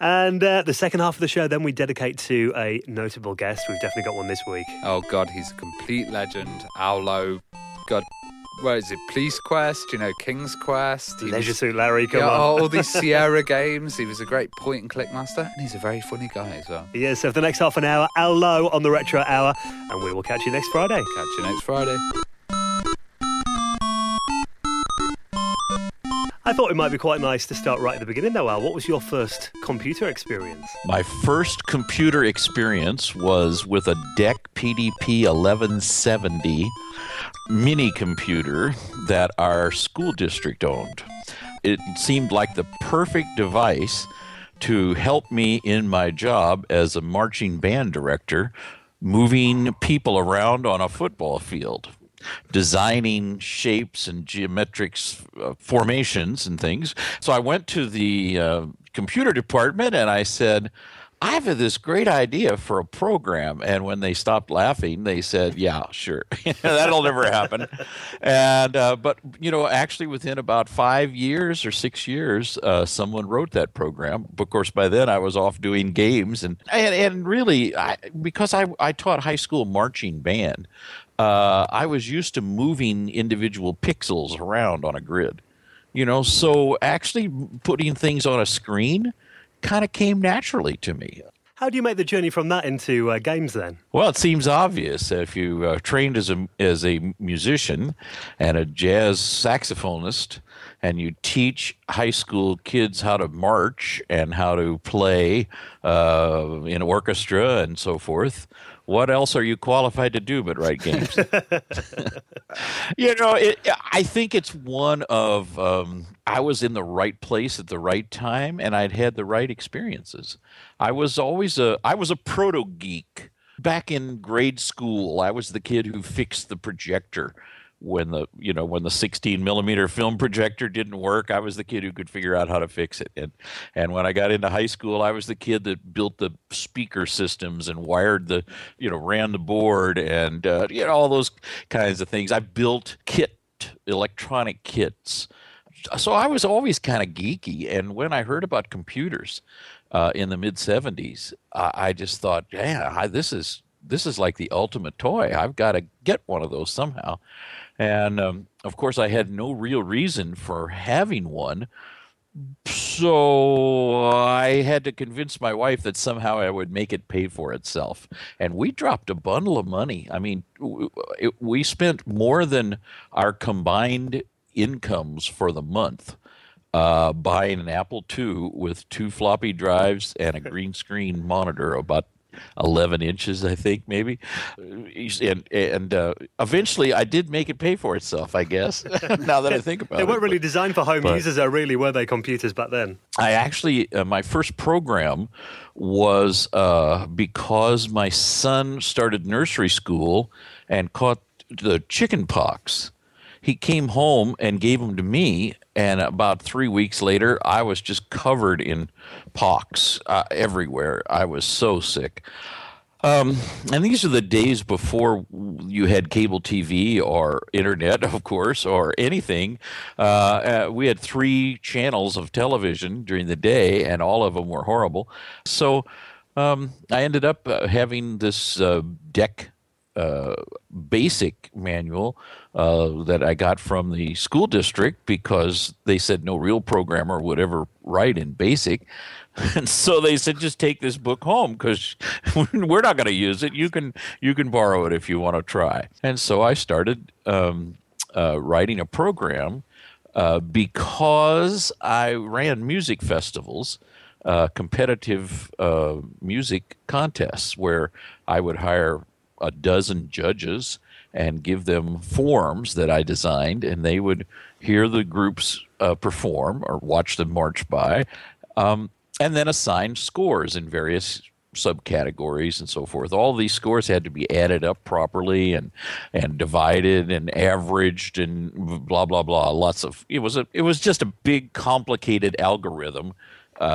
And the second half of the show, then we dedicate to a notable guest. We've definitely got one this week. Oh, God, he's a complete legend. Al Lowe. God, where is it? Police Quest, you know, King's Quest. Leisure Suit Larry, come on. All these Sierra games. He was a great point-and-click master, and he's a very funny guy as well. Yeah, so for the next half an hour, Al Lowe on The Retro Hour, and we will catch you next Friday. Catch you next Friday. I thought it might be quite nice to start right at the beginning, though, Al. What was your first computer experience? My first computer experience was with a DEC PDP 1170 mini computer that our school district owned. It seemed like the perfect device to help me in my job as a marching band director, moving people around on a football field, designing shapes and geometric formations and things. So I went to the computer department and I said, I have this great idea for a program. And when they stopped laughing, they said, yeah, sure. That'll never happen. And but, you know, actually within about 5 years or 6 years, someone wrote that program. Of course, by then I was off doing games. And really, because I taught high school marching band, I was used to moving individual pixels around on a grid. You know, so actually putting things on a screen kind of came naturally to me. How do you make the journey from that into games then? Well, it seems obvious. If you trained as a musician and a jazz saxophonist, and you teach high school kids how to march and how to play in orchestra and so forth, what else are you qualified to do but write games? You know, I think it's one of I was in the right place at the right time, and I'd had the right experiences. I was a proto geek. Back in grade school, I was the kid who fixed the projector. When the 16 millimeter film projector didn't work, I was the kid who could figure out how to fix it. And when I got into high school, I was the kid that built the speaker systems and wired the, you know, ran the board and you know, all those kinds of things. I built electronic kits. So I was always kind of geeky. And when I heard about computers in the mid 70s, I just thought, yeah, this is like the ultimate toy. I've got to get one of those somehow. And, of course, I had no real reason for having one. So I had to convince my wife that somehow I would make it pay for itself. And we dropped a bundle of money. I mean, we spent more than our combined incomes for the month buying an Apple II with 2 floppy drives and a green screen monitor about 11 inches, I think, maybe. And eventually I did make it pay for itself, I guess, now that I think about it. They weren't really designed for home users, though, really, were they, computers back then? I actually, my first program was because my son started nursery school and caught the chicken pox. He came home and gave them to me, and about 3 weeks later, I was just covered in pox everywhere. I was so sick. And these are the days before you had cable TV or internet, of course, or anything. We had 3 channels of television during the day, and all of them were horrible. So I ended up having this DEC basic manual that I got from the school district because they said no real programmer would ever write in BASIC. And so they said, just take this book home because we're not going to use it. You can borrow it if you want to try. And so I started writing a program because I ran music festivals. Competitive music contests where I would hire a dozen judges and give them forms that I designed, and they would hear the groups perform or watch them march by, and then assign scores in various subcategories and so forth. All these scores had to be added up properly and divided and averaged and blah, blah, blah. It was just a big, complicated algorithm.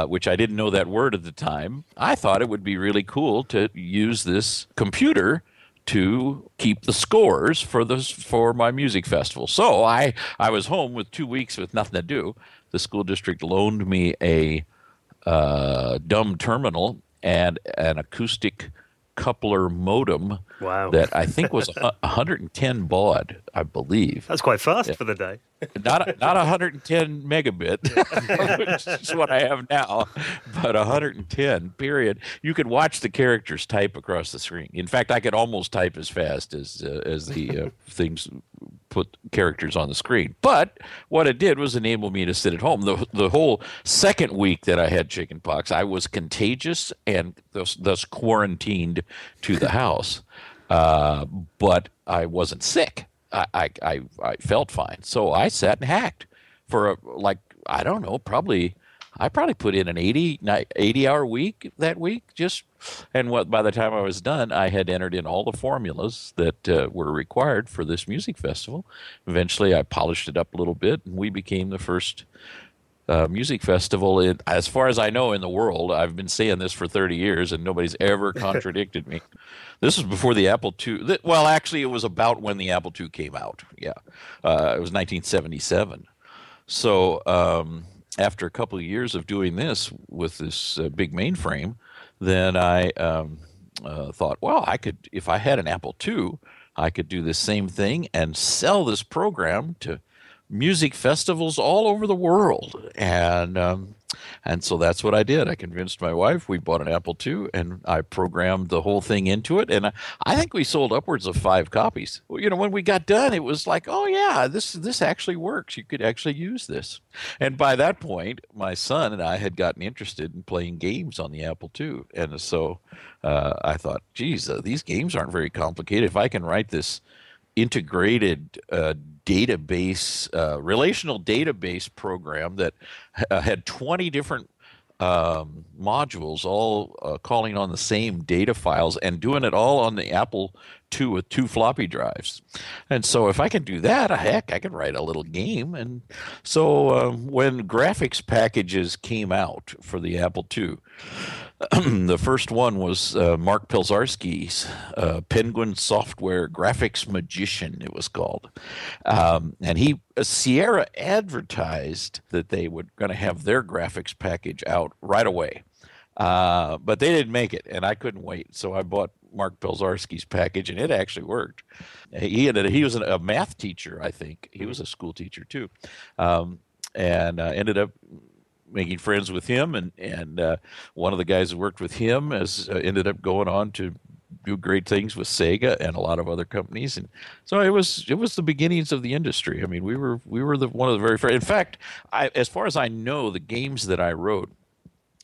Which I didn't know that word at the time. I thought it would be really cool to use this computer to keep the scores for my music festival. So I was home with 2 weeks with nothing to do. The school district loaned me a dumb terminal and an acoustic coupler modem. Wow. That I think was 110 baud, I believe. That's quite fast for the day. Not 110 megabit, which is what I have now, but 110, period. You could watch the characters type across the screen. In fact, I could almost type as fast as the things put characters on the screen. But what it did was enable me to sit at home. The whole second week that I had chickenpox, I was contagious and thus quarantined to the house. But I wasn't sick. I felt fine. So I sat and hacked for I probably put in an 80-hour week that week. By the time I was done, I had entered in all the formulas that were required for this music festival. Eventually, I polished it up a little bit, and we became the first music festival, as far as I know, in the world. I've been saying this for 30 years, and nobody's ever contradicted me. This was before the Apple II. Well, actually, it was about when the Apple II came out. Yeah, it was 1977. So after a couple of years of doing this with this big mainframe, then I thought, well, I could, if I had an Apple II, I could do the same thing and sell this program to music festivals all over the world, and so that's what I did. I convinced my wife. We bought an Apple II, and I programmed the whole thing into it, and I think we sold upwards of 5 copies. You know, when we got done, it was like, oh yeah, this actually works. You could actually use this. And by that point, my son and I had gotten interested in playing games on the Apple II, and so I thought, geez, these games aren't very complicated. If I can write this integrated database, relational database program that had 20 different modules all calling on the same data files and doing it all on the Apple II with 2 floppy drives. And so if I can do that, heck, I can write a little game. And so when graphics packages came out for the Apple II, the first one was Mark Pelczarski's Penguin Software Graphics Magician, it was called. And Sierra advertised that they were going to have their graphics package out right away. But they didn't make it, and I couldn't wait. So I bought Mark Pelczarski's package, and it actually worked. He was a math teacher, I think. He was a school teacher, too. And ended up making friends with him, and one of the guys who worked with him ended up going on to do great things with Sega and a lot of other companies, and so it was the beginnings of the industry. I mean, we were the one of the very first. In fact, as far as I know, the games that I wrote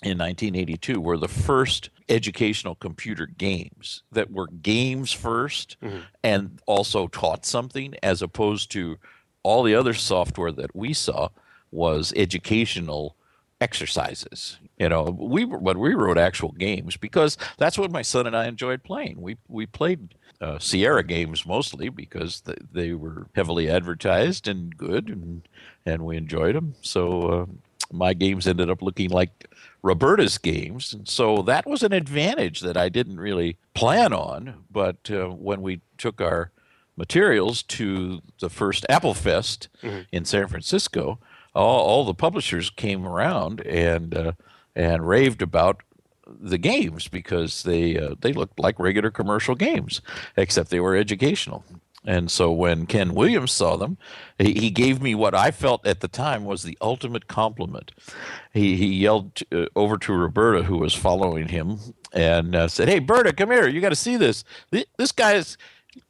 in 1982 were the first educational computer games that were games first, mm-hmm. and also taught something, as opposed to all the other software that we saw was educational exercises. You know, we wrote actual games because that's what my son and I enjoyed playing. We played Sierra games mostly because they were heavily advertised and good, and we enjoyed them. So my games ended up looking like Roberta's games, and so that was an advantage that I didn't really plan on. But when we took our materials to the first Apple Fest mm-hmm. in San Francisco, all the publishers came around and raved about the games because they looked like regular commercial games, except they were educational. And so when Ken Williams saw them, he gave me what I felt at the time was the ultimate compliment. He yelled over to Roberta, who was following him, and said, "Hey, Berta, come here. You got to see this. This guy's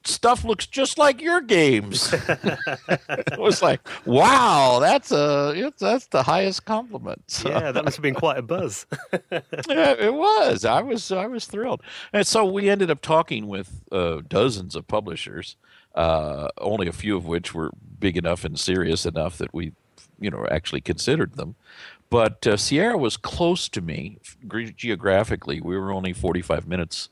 stuff looks just like your games." It was like, wow, that's the highest compliment. So, yeah, that must have been quite a buzz. Yeah, it was. I was thrilled. And so we ended up talking with dozens of publishers. Only a few of which were big enough and serious enough that we, actually considered them. But Sierra was close to me geographically. We were only 45 minutes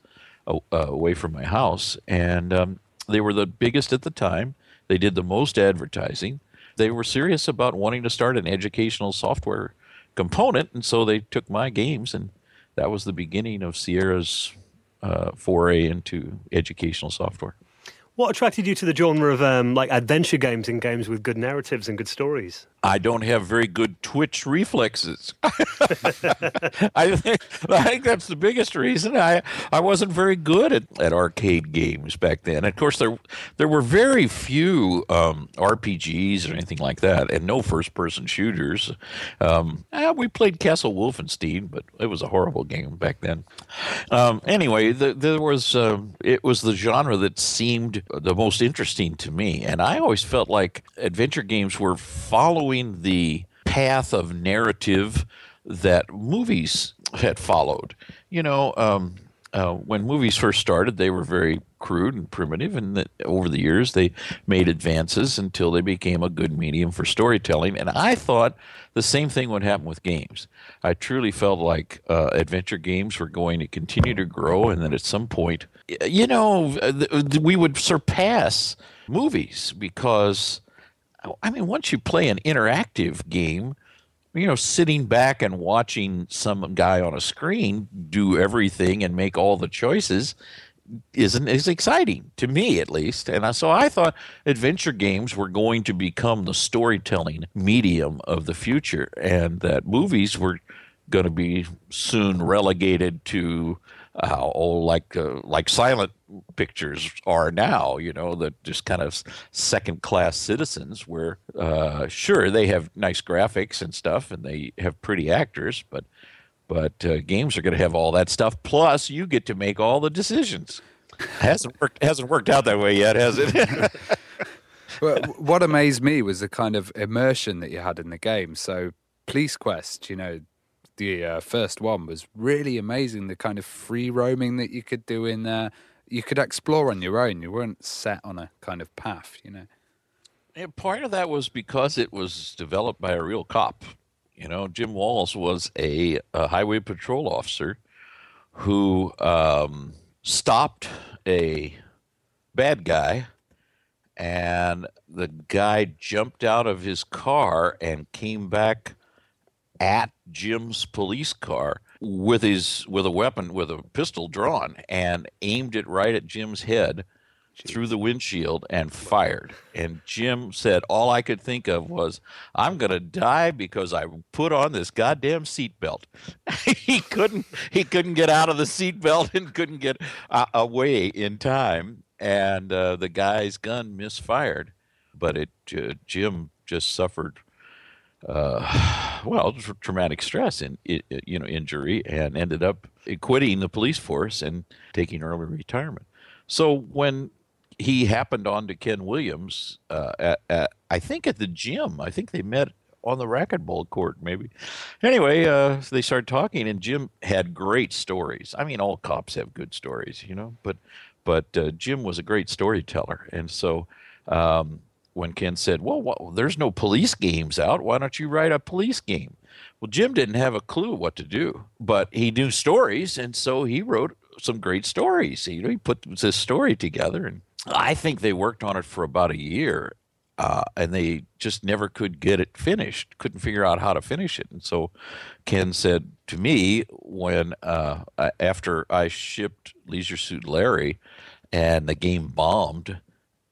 away from my house, and they were the biggest at the time. They did the most advertising. They were serious about wanting to start an educational software component, and so they took my games, and that was the beginning of Sierra's foray into educational software. What attracted you to the genre of adventure games and games with good narratives and good stories? I don't have very good twitch reflexes. I think that's the biggest reason. I wasn't very good at arcade games back then. Of course, there were very few RPGs or anything like that, and no first-person shooters. We played Castle Wolfenstein, but it was a horrible game back then. Anyway, it was the genre that seemed the most interesting to me, and I always felt like adventure games were following the path of narrative that movies had followed. When movies first started, they were very crude and primitive, and over the years they made advances until they became a good medium for storytelling. And I thought the same thing would happen with games. I truly felt like adventure games were going to continue to grow, and that at some point, we would surpass movies because, I mean, once you play an interactive game, sitting back and watching some guy on a screen do everything and make all the choices isn't as exciting, to me at least. And so I thought adventure games were going to become the storytelling medium of the future, and that movies were going to be soon relegated to like silent pictures are now, that just kind of second-class citizens where, sure, they have nice graphics and stuff, and they have pretty actors, but games are going to have all that stuff, plus you get to make all the decisions. Hasn't worked out that way yet, has it? Well, what amazed me was the kind of immersion that you had in the game. So Police Quest, the first one was really amazing, the kind of free roaming that you could do in there. You could explore on your own. You weren't set on a kind of path, And part of that was because it was developed by a real cop. Jim Walls was a highway patrol officer who stopped a bad guy, and the guy jumped out of his car and came back at Jim's police car with a weapon, with a pistol drawn, and aimed it right at Jim's head through the windshield and fired. And Jim said, "All I could think of was, I'm going to die because I put on this goddamn seatbelt." He couldn't get out of the seatbelt and couldn't get away in time. And the guy's gun misfired, but Jim just suffered well, traumatic stress and injury, and ended up quitting the police force and taking early retirement. So when he happened on to Ken Williams, at the gym. I think they met on the racquetball court, maybe. Anyway, so they started talking, and Jim had great stories. I mean, all cops have good stories, you know, but Jim was a great storyteller. And so when Ken said, well, there's no police games out. Why don't you write a police game? Well, Jim didn't have a clue what to do, but he knew stories, and so he wrote some great stories. You know, he put this story together, and I think they worked on it for about a year, and they just never could get it finished, couldn't figure out how to finish it. And so Ken said to me when after I shipped Leisure Suit Larry and the game bombed,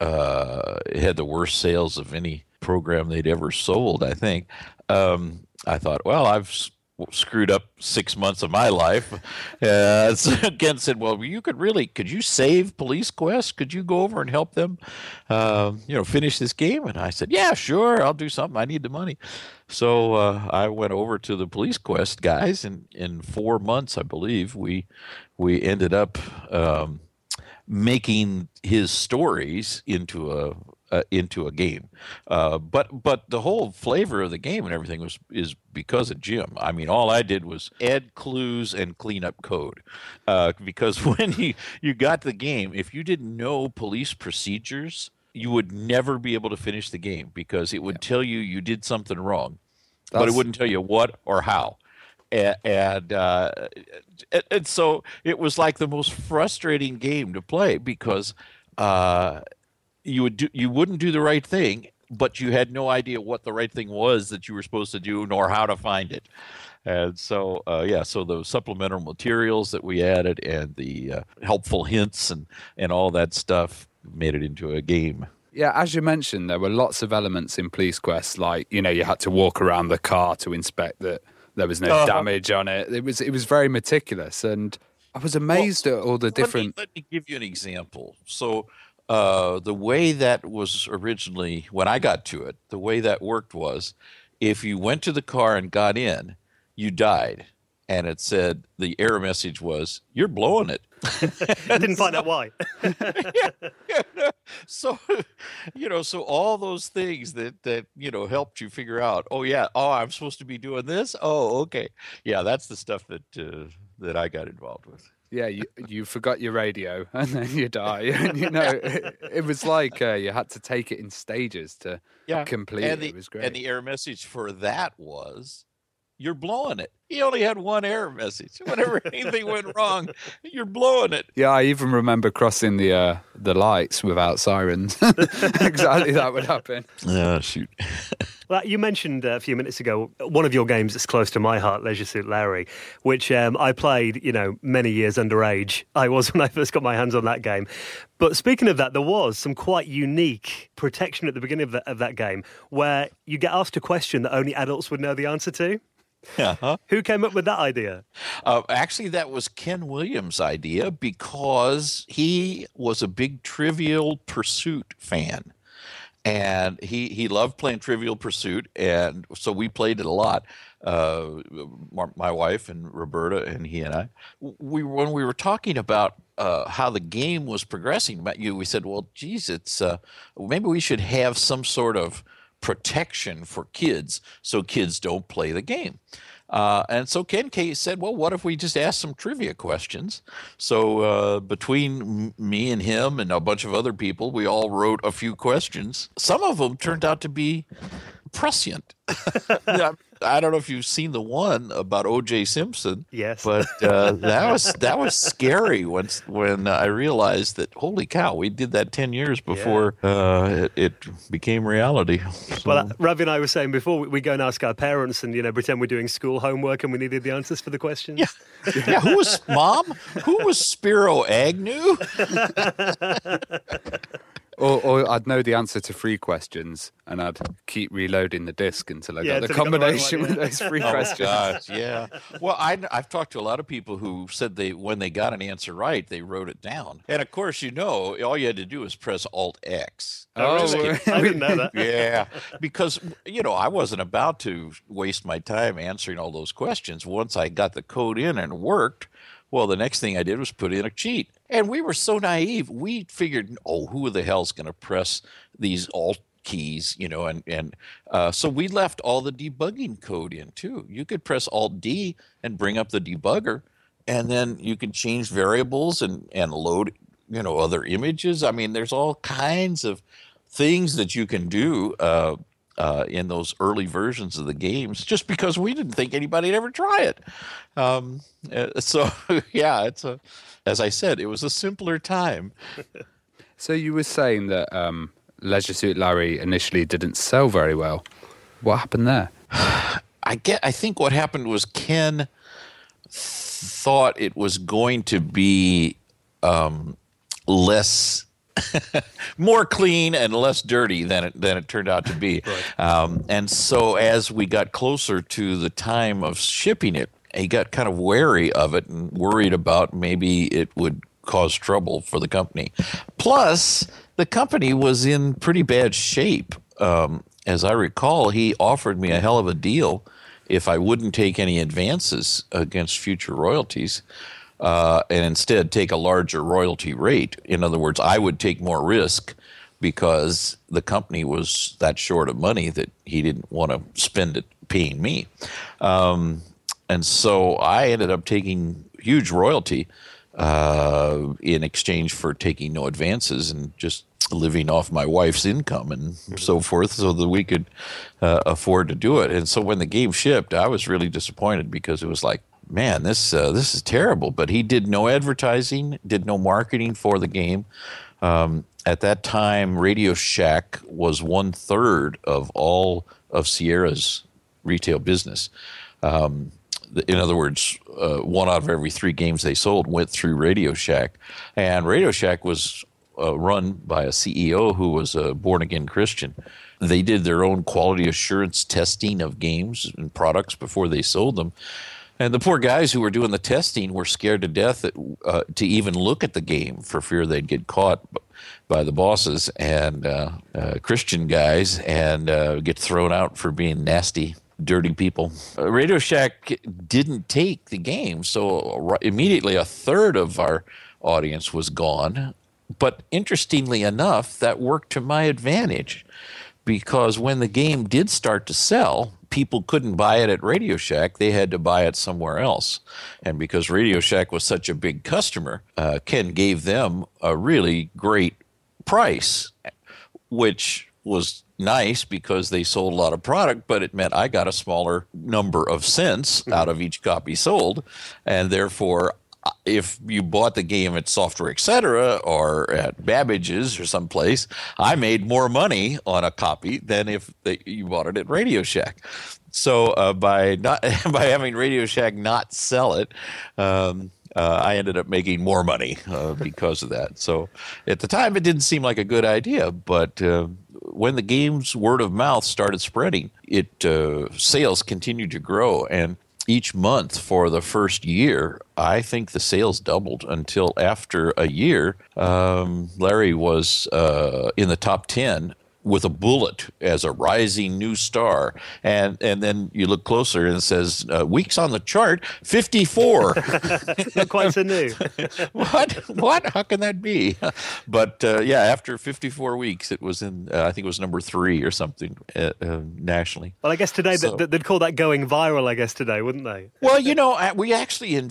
it had the worst sales of any program they'd ever sold, I think. I thought, well, I've screwed up 6 months of my life. So Ken said, well, could you save Police Quest? Could you go over and help them, finish this game? And I said, yeah, sure. I'll do something. I need the money. So I went over to the Police Quest guys, and in 4 months, I believe, we ended up making his stories into a game, but the whole flavor of the game and everything is because of Jim. I mean, all I did was add clues and clean up code, because when you got the game, if you didn't know police procedures, you would never be able to finish the game, because it would tell you did something wrong, but it wouldn't tell you what or how. And so it was like the most frustrating game to play, because you wouldn't do the right thing, but you had no idea what the right thing was that you were supposed to do, nor how to find it. And so, so the supplemental materials that we added and the helpful hints and all that stuff made it into a game. Yeah, as you mentioned, there were lots of elements in Police Quest, like, you know, you had to walk around the car to inspect that there was no damage on it. It was very meticulous, and I was amazed at all the different... Let me give you an example. So... the way that was originally, when I got to it, the way that worked was, if you went to the car and got in, you died. And it said, the error message was, you're blowing it. I didn't find out why. So all those things that helped you figure out, I'm supposed to be doing this? Oh, okay. Yeah, that's the stuff that I got involved with. Yeah, you forgot your radio and then you die. And, you know, it was like you had to take it in stages to complete it. It was great. And the error message for that was, you're blowing it. He only had one error message. Whenever anything went wrong, you're blowing it. Yeah, I even remember crossing the lights without sirens. Exactly, that would happen. Oh, shoot. Well, you mentioned a few minutes ago one of your games that's close to my heart, Leisure Suit Larry, which I played, many years underage. I was when I first got my hands on that game. But speaking of that, there was some quite unique protection at the beginning of that game where you get asked a question that only adults would know the answer to. Uh-huh. Who came up with that idea? Actually, that was Ken Williams' idea, because he was a big Trivial Pursuit fan. And he loved playing Trivial Pursuit, and so we played it a lot. My wife and Roberta and he and I. When we were talking about how the game was progressing, we said, well, geez, it's maybe we should have some sort of protection for kids so kids don't play the game. And so Ken K said, well, what if we just ask some trivia questions? So between me and him and a bunch of other people, we all wrote a few questions. Some of them turned out to be prescient. I don't know if you've seen the one about O.J. Simpson. Yes. But that was scary when I realized that, holy cow, we did that 10 years before it became reality. So. Well, Ravi and I were saying before, we go and ask our parents and, pretend we're doing school homework and we needed the answers for the questions. Yeah. Yeah. Who was Mom? Who was Spiro Agnew? Or I'd know the answer to three questions, and I'd keep reloading the disc until I got the combination with those three questions. Gosh, yeah. Well, I've talked to a lot of people who said when they got an answer right, they wrote it down. And, of course, all you had to do was press Alt-X. I didn't know that. Yeah, because, I wasn't about to waste my time answering all those questions. Once I got the code in and it worked, well, the next thing I did was put in a cheat. And we were so naive. We figured, who the hell's going to press these alt keys, so we left all the debugging code in too. You could press Alt-D and bring up the debugger, and then you could change variables and load, other images. I mean, there's all kinds of things that you can do in those early versions of the games, just because we didn't think anybody would ever try it. It's as I said, it was a simpler time. So you were saying that Leisure Suit Larry initially didn't sell very well. What happened there? I think what happened was Ken thought it was going to be less... more clean and less dirty than it turned out to be. Right. And so as we got closer to the time of shipping it, he got kind of wary of it and worried about maybe it would cause trouble for the company. Plus, the company was in pretty bad shape. As I recall, he offered me a hell of a deal if I wouldn't take any advances against future royalties. And instead take a larger royalty rate. In other words, I would take more risk because the company was that short of money that he didn't want to spend it paying me. And so I ended up taking huge royalty in exchange for taking no advances and just living off my wife's income and so forth so that we could afford to do it. And so when the game shipped, I was really disappointed because it was like, man, this is terrible. But he did no advertising, did no marketing for the game. At that time, Radio Shack was 1/3 of all of Sierra's retail business. In other words, one out of every three games they sold went through Radio Shack. And Radio Shack was run by a CEO who was a born-again Christian. They did their own quality assurance testing of games and products before they sold them. And the poor guys who were doing the testing were scared to death to even look at the game for fear they'd get caught by the bosses and Christian guys and get thrown out for being nasty, dirty people. Radio Shack didn't take the game, so immediately 1/3 of our audience was gone. But interestingly enough, that worked to my advantage because when the game did start to sell, people couldn't buy it at Radio Shack. They had to buy it somewhere else. And because Radio Shack was such a big customer, Ken gave them a really great price, which was nice because they sold a lot of product, but it meant I got a smaller number of cents out of each copy sold. And therefore, if you bought the game at Software Etc. or at Babbage's or someplace, I made more money on a copy than if you bought it at Radio Shack. So by having Radio Shack not sell it, I ended up making more money because of that. So at the time, it didn't seem like a good idea, but when the game's word of mouth started spreading, sales continued to grow, and each month for the first year, I think the sales doubled until after a year, Larry was in the top 10 with a bullet as a rising new star. And then you look closer and it says, weeks on the chart, 54. Not quite so new. What? How can that be? But after 54 weeks, it was in, I think it was number 3 or something nationally. Well, I guess today they'd call that going viral, I guess today, wouldn't they? Well, we actually,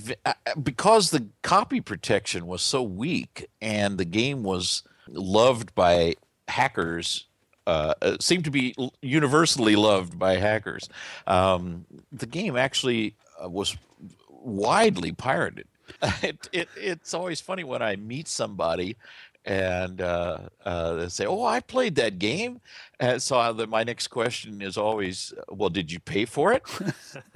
because the copy protection was so weak and the game was loved by hackers, seem to be universally loved by hackers. The game actually was widely pirated. It's always funny when I meet somebody and they say, "Oh, I played that game." And so my next question is always, "Well, did you pay for it?"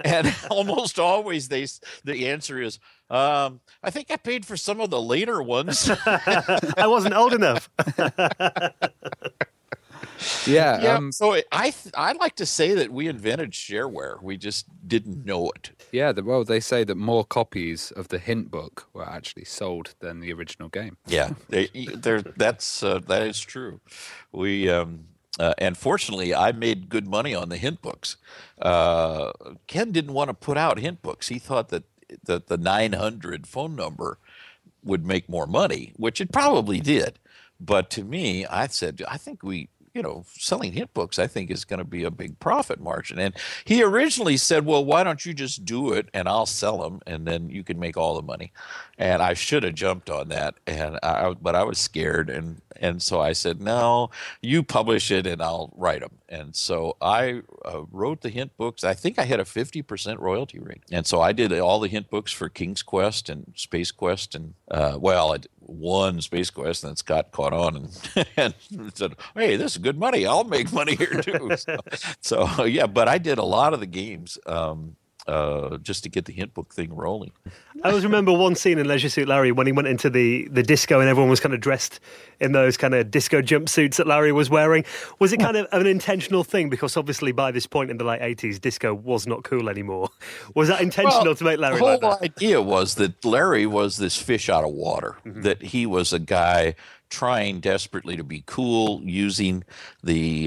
And almost always the answer is, "I think I paid for some of the later ones. I wasn't old enough." Yeah. Yeah. So I like to say that we invented shareware. We just didn't know it. Yeah. Well, they say that more copies of the hint book were actually sold than the original game. Yeah. That is true. We and fortunately, I made good money on the hint books. Ken didn't want to put out hint books. He thought that the 900 phone number would make more money, which it probably did. But to me, I said, I think selling hint books, I think, is going to be a big profit margin. And he originally said, well, why don't you just do it and I'll sell them and then you can make all the money. And I should have jumped on that, but I was scared. And so I said, no, you publish it and I'll write them. And so I wrote the hint books. I think I had a 50% royalty rate. And so I did all the hint books for King's Quest and Space Quest and, well, I won Space Quest, and then Scott caught on and said, hey, this is good money. I'll make money here too. So yeah, but I did a lot of the games just to get the hint book thing rolling. I always remember one scene in Leisure Suit Larry when he went into the disco and everyone was kind of dressed in those kind of disco jumpsuits that Larry was wearing. Was it kind of an intentional thing? Because obviously by this point in the late 80s, disco was not cool anymore. Was that intentional to make Larry like that? The whole idea was that Larry was this fish out of water, mm-hmm. that he was a guy trying desperately to be cool, using the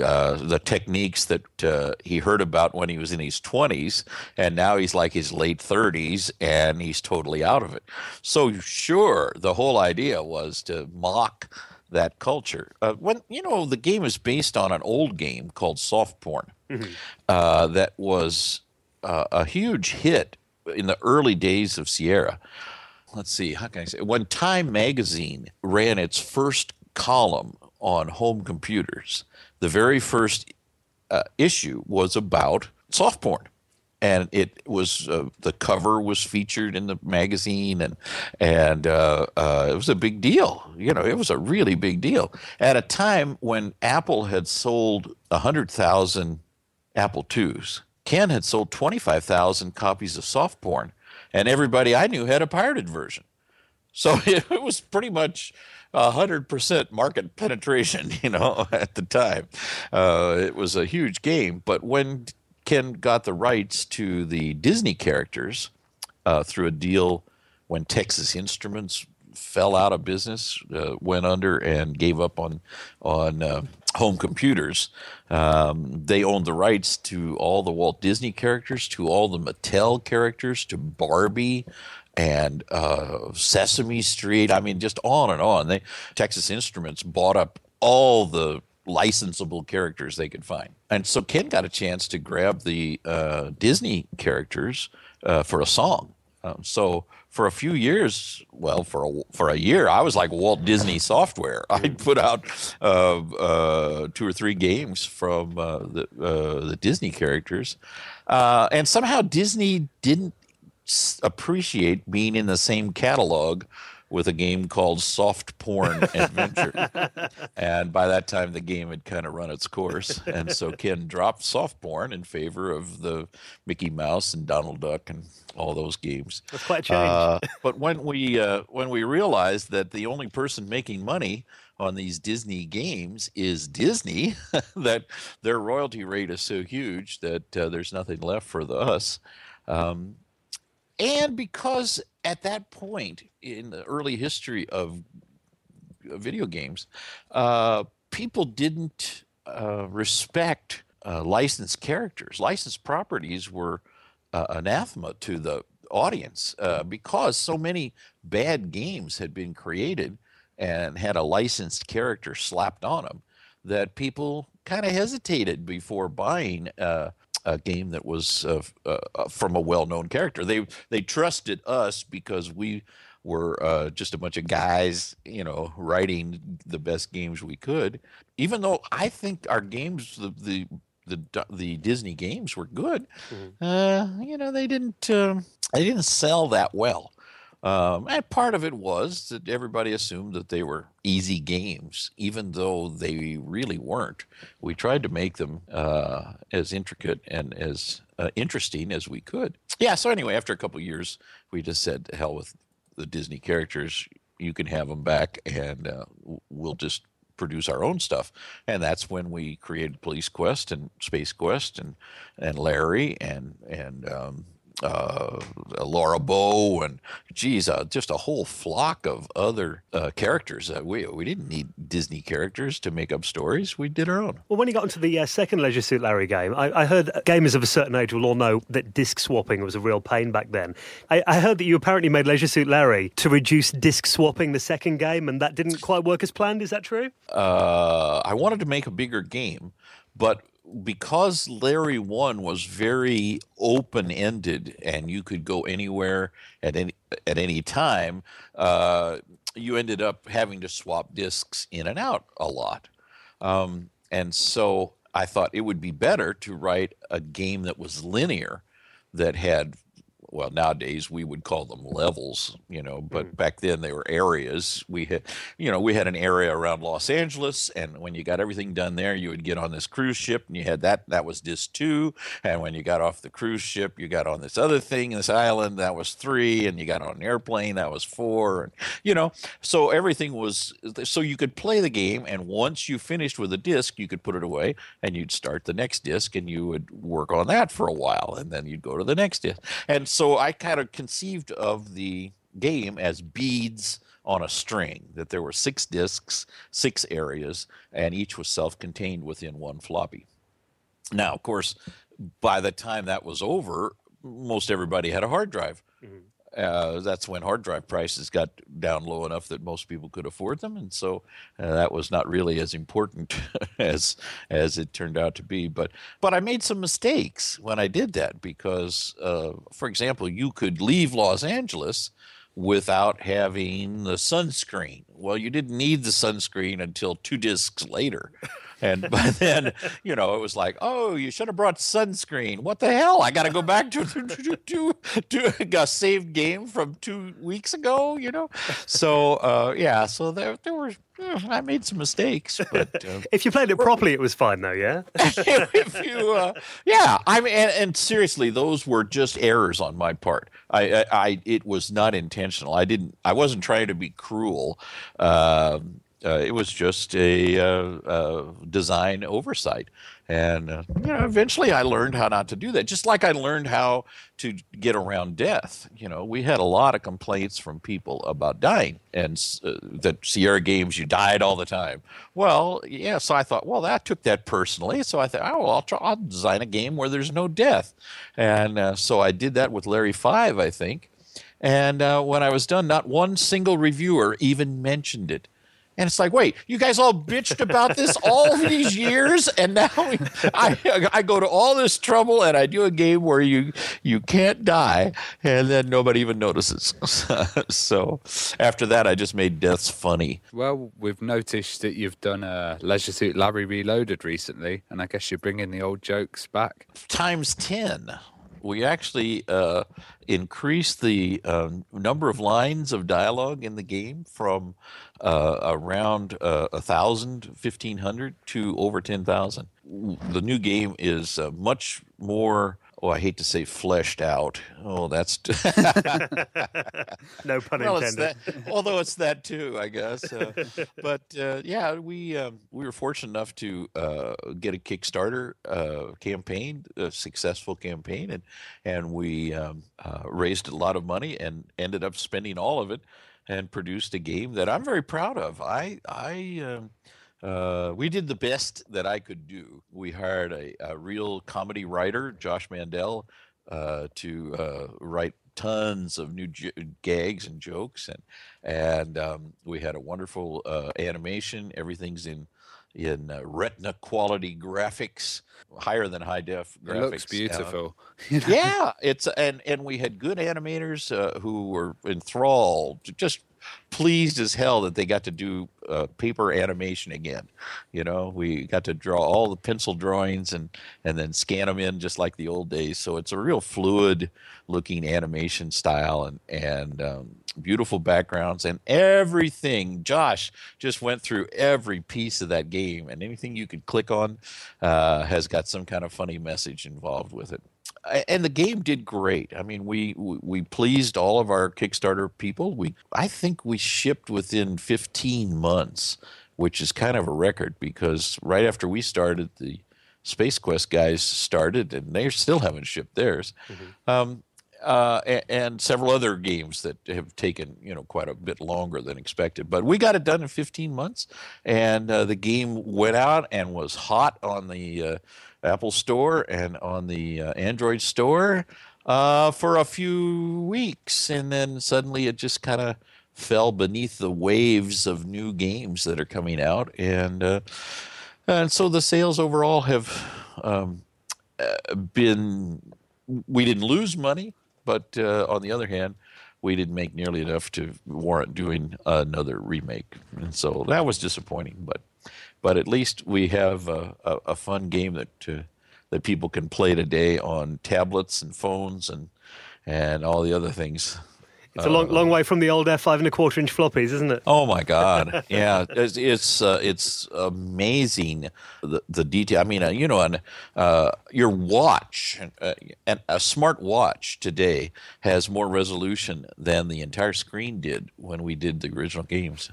techniques that he heard about when he was in his 20s, and now he's like his late 30s, and he's totally out of it. So sure, the whole idea was to mock that culture. The game is based on an old game called soft porn, mm-hmm. That was a huge hit in the early days of Sierra. Let's see, how can I say? When Time magazine ran its first column on home computers, the very first issue was about soft porn. And it was the cover was featured in the magazine, and it was a big deal. It was a really big deal. At a time when Apple had sold 100,000 Apple IIs, Ken had sold 25,000 copies of soft porn. And everybody I knew had a pirated version. So it was pretty much 100% market penetration, at the time. It was a huge game. But when Ken got the rights to the Disney characters through a deal when Texas Instruments fell out of business, went under and gave up on home computers. They owned the rights to all the Walt Disney characters, to all the Mattel characters, to Barbie and Sesame Street. I mean, just on and on. Texas Instruments bought up all the licensable characters they could find. And so Ken got a chance to grab the Disney characters for a song. So for a few years, for a year, I was like Walt Disney software. I'd put out 2 or 3 games from the Disney characters. And somehow Disney didn't appreciate being in the same catalog with a game called Soft Porn Adventure. And by that time, the game had kind of run its course. And so Ken dropped soft porn in favor of the Mickey Mouse and Donald Duck and all those games. That's quite a change. But when we realized that the only person making money on these Disney games is Disney, that their royalty rate is so huge that there's nothing left for us. And because at that point in the early history of video games, people didn't respect licensed characters. Licensed properties were anathema to the audience because so many bad games had been created and had a licensed character slapped on them that people kind of hesitated before buying a game that was from a well-known character. They trusted us because we were just a bunch of guys, writing the best games we could. Even though I think our games, the Disney games were good, they didn't sell that well. And part of it was that everybody assumed that they were easy games, even though they really weren't. We tried to make them as intricate and as interesting as we could. Yeah, so anyway, after a couple of years, we just said, to hell with the Disney characters. You can have them back, and we'll just produce our own stuff. And that's when we created Police Quest and Space Quest and Larry and Laura Bow and, geez, just a whole flock of other characters. We didn't need Disney characters to make up stories. We did our own. Well, when you got into the second Leisure Suit Larry game, I heard gamers of a certain age will all know that disc swapping was a real pain back then. I heard that you apparently made Leisure Suit Larry to reduce disc swapping, the second game, and that didn't quite work as planned. Is that true? I wanted to make a bigger game, but because Larry 1 was very open-ended and you could go anywhere at any time, you ended up having to swap discs in and out a lot. And so I thought it would be better to write a game that was linear, that had, well, nowadays we would call them levels, you know, but back then they were areas. We had an area around Los Angeles, and when you got everything done there, you would get on this cruise ship, and you had that was disc 2, and when you got off the cruise ship, you got on this other thing, this island, that was 3, and you got on an airplane, that was 4, and, you know, so everything was, so you could play the game, and once you finished with a disc, you could put it away, and you'd start the next disc, and you would work on that for a while, and then you'd go to the next disc, and so I kind of conceived of the game as beads on a string, that there were 6 discs, 6 areas, and each was self-contained within one floppy. Now, of course, by the time that was over, most everybody had a hard drive. Mm-hmm. That's when hard drive prices got down low enough that most people could afford them, and so that was not really as important as it turned out to be. But I made some mistakes when I did that because, for example, you could leave Los Angeles without having the sunscreen. Well, you didn't need the sunscreen until 2 discs later. And by then, you know, it was like, oh, you should have brought sunscreen. What the hell? I got to go back to a saved game from 2 weeks ago, you know? So, yeah, so there were, I made some mistakes. But if you played it properly, it was fine, though, yeah? If you, yeah, I mean, and seriously, those were just errors on my part. It was not intentional. I wasn't trying to be cruel. It was just a design oversight. And you know, eventually I learned how not to do that, just like I learned how to get around death. You know, we had a lot of complaints from people about dying, and that Sierra games, you died all the time. Well, yeah, so I thought, well, that took that personally. So I thought, oh, well, I'll design a game where there's no death. And so I did that with Larry 5, I think. And when I was done, not one single reviewer even mentioned it. And it's like, wait, you guys all bitched about this all these years, and now I go to all this trouble and I do a game where you can't die, and then nobody even notices. So after that, I just made deaths funny. Well, we've noticed that you've done a Leisure Suit Larry Reloaded recently, and I guess you're bringing the old jokes back. Times 10. We actually increased the number of lines of dialogue in the game from around 1,000, 1,500 to over 10,000. The new game is much more, oh, I hate to say fleshed out. Oh, that's... No pun intended. Well, it's that, although it's that too, I guess. But yeah, we were fortunate enough to get a Kickstarter campaign, a successful campaign, and we raised a lot of money and ended up spending all of it and produced a game that I'm very proud of. We did the best that I could do. We hired a real comedy writer, Josh Mandel, to write tons of new gags and jokes, and we had a wonderful animation. Everything's in retina quality graphics, higher than high def graphics. It looks beautiful. Yeah, it's and we had good animators who were enthralled, just pleased as hell that they got to do paper animation again. You know, we got to draw all the pencil drawings and then scan them in just like the old days. So it's a real fluid looking animation style and beautiful backgrounds and everything. Josh just went through every piece of that game, and anything you could click on has got some kind of funny message involved with it. And the game did great. I mean, we pleased all of our Kickstarter people. I think we shipped within 15 months, which is kind of a record, because right after we started, the Space Quest guys started, and they still haven't shipped theirs. Mm-hmm. And several other games that have taken, you know, quite a bit longer than expected. But we got it done in 15 months, and the game went out and was hot on the Apple Store and on the Android Store for a few weeks, and then suddenly it just kind of fell beneath the waves of new games that are coming out, and so the sales overall have been. We didn't lose money, but on the other hand, we didn't make nearly enough to warrant doing another remake, and so that was disappointing. But at least we have a fun game that people can play today on tablets and phones and all the other things. It's a long way from the old F5.25-inch floppies, isn't it? Oh my God! Yeah, it's amazing the detail. I mean, you know, your watch, and a smart watch today has more resolution than the entire screen did when we did the original games.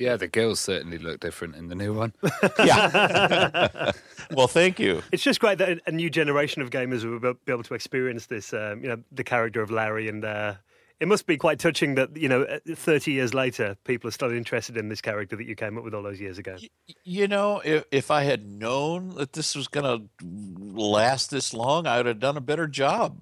Yeah, the girls certainly look different in the new one. Yeah. Well, thank you. It's just great that a new generation of gamers will be able to experience this. You know, the character of Larry and. It must be quite touching that, you know, 30 years later, people are still interested in this character that you came up with all those years ago. You know, if I had known that this was going to last this long, I would have done a better job.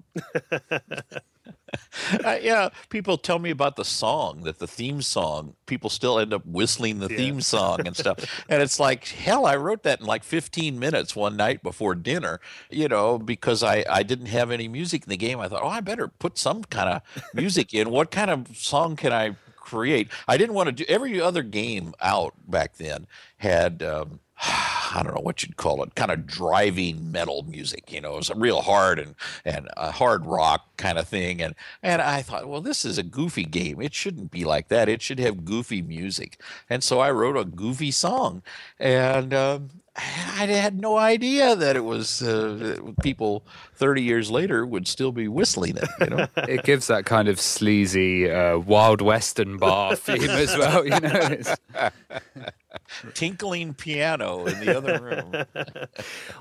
Yeah, people tell me about the song, that the theme song, people still end up whistling the theme song and stuff. And it's like, hell, I wrote that in like 15 minutes one night before dinner, you know, because I didn't have any music in the game. I thought, oh, I better put some kind of music in. What kind of song can I create? I didn't want to do every other game out back then had I don't know what you'd call it, kind of driving metal music, you know, some real hard and hard rock kind of thing. And I thought, well, this is a goofy game. It shouldn't be like that. It should have goofy music. And so I wrote a goofy song. And I had no idea that it was people 30 years later would still be whistling it. You know, it gives that kind of sleazy Wild Western bar theme as well. You know, it's... tinkling piano in the other room.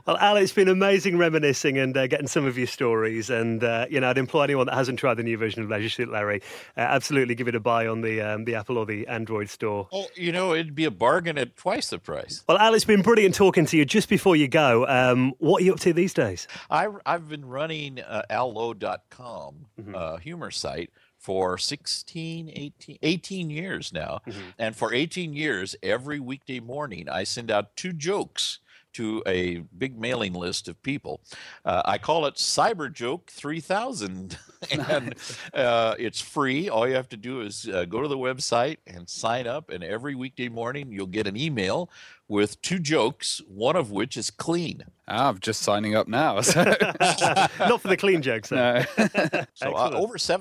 Well, Al, it's been amazing reminiscing and getting some of your stories. And you know, I'd implore anyone that hasn't tried the new version of Leisure Suit Larry, absolutely give it a buy on the Apple or the Android store. Oh, you know, it'd be a bargain at twice the price. Well, Al, it's been brilliant talking to you. Just before you go, what are you up to these days? I've been running allow.com humor site for 18 years now. Mm-hmm. And for 18 years, every weekday morning, I send out 2 jokes to a big mailing list of people. I call it Cyber Joke 3000. And it's free. All you have to do is go to the website and sign up. And every weekday morning, you'll get an email with 2 jokes, one of which is clean. I'm just signing up now. So. Not for the clean jokes. Though. No. So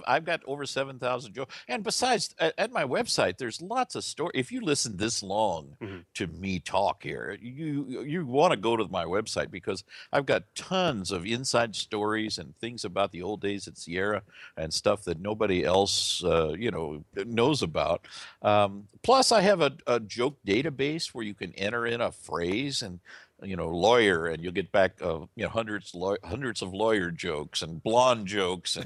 I've got over 7,000 jokes. And besides, at my website, there's lots of stories. If you listen this long to me talk here, you want to go to my website, because I've got tons of inside stories and things about the old days at Sierra and stuff that nobody else you know, knows about. Plus, I have a joke database where you can enter in a phrase and, you know, lawyer, and you'll get back you know, hundreds of lawyer jokes and blonde jokes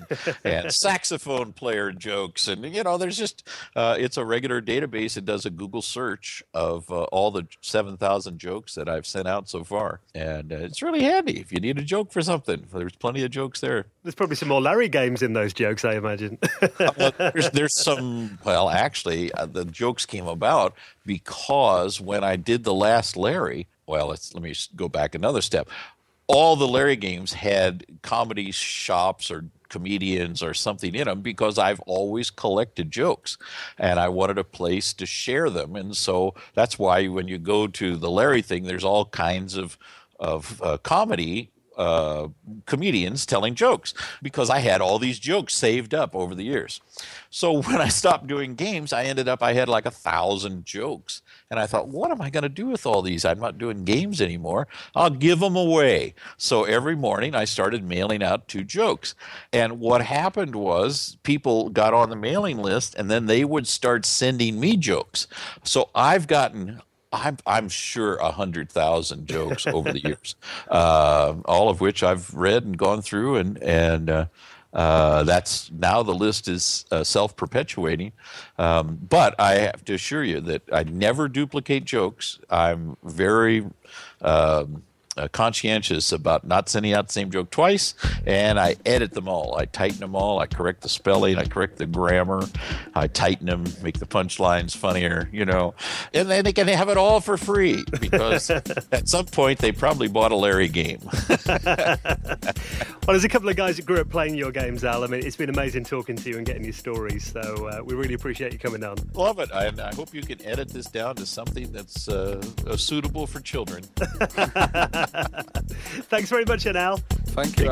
and saxophone player jokes, and you know, there's just it's a regular database. It does a Google search of all the 7,000 jokes that I've sent out so far, and it's really handy if you need a joke for something. There's plenty of jokes there. There's probably some more Larry games in those jokes, I imagine. Well, there's some. Well, actually, the jokes came about because when I did the last Larry. Well, let me go back another step. all the Larry games had comedy shops or comedians or something in them, because I've always collected jokes and I wanted a place to share them. And so that's why when you go to the Larry thing, there's all kinds of comedy comedians telling jokes, because I had all these jokes saved up over the years. So when I stopped doing games, I had like 1,000 jokes, and I thought, what am I going to do with all these? I'm not doing games anymore. I'll give them away. So every morning I started mailing out 2 jokes, and what happened was people got on the mailing list, and then they would start sending me jokes. So I've gotten, I'm sure, 100,000 jokes over the years, all of which I've read and gone through, and that's now the list is self-perpetuating. But I have to assure you that I never duplicate jokes. I'm very conscientious about not sending out the same joke twice, and I edit them all. I tighten them all. I correct the spelling. I correct the grammar. I tighten them, make the punchlines funnier, And then they can have it all for free, because at some point they probably bought a Larry game. Well, there's a couple of guys that grew up playing your games, Al. I mean, it's been amazing talking to you and getting your stories, so we really appreciate you coming on. Love it. And I hope you can edit this down to something that's suitable for children. Thanks very much, Al. Thank you.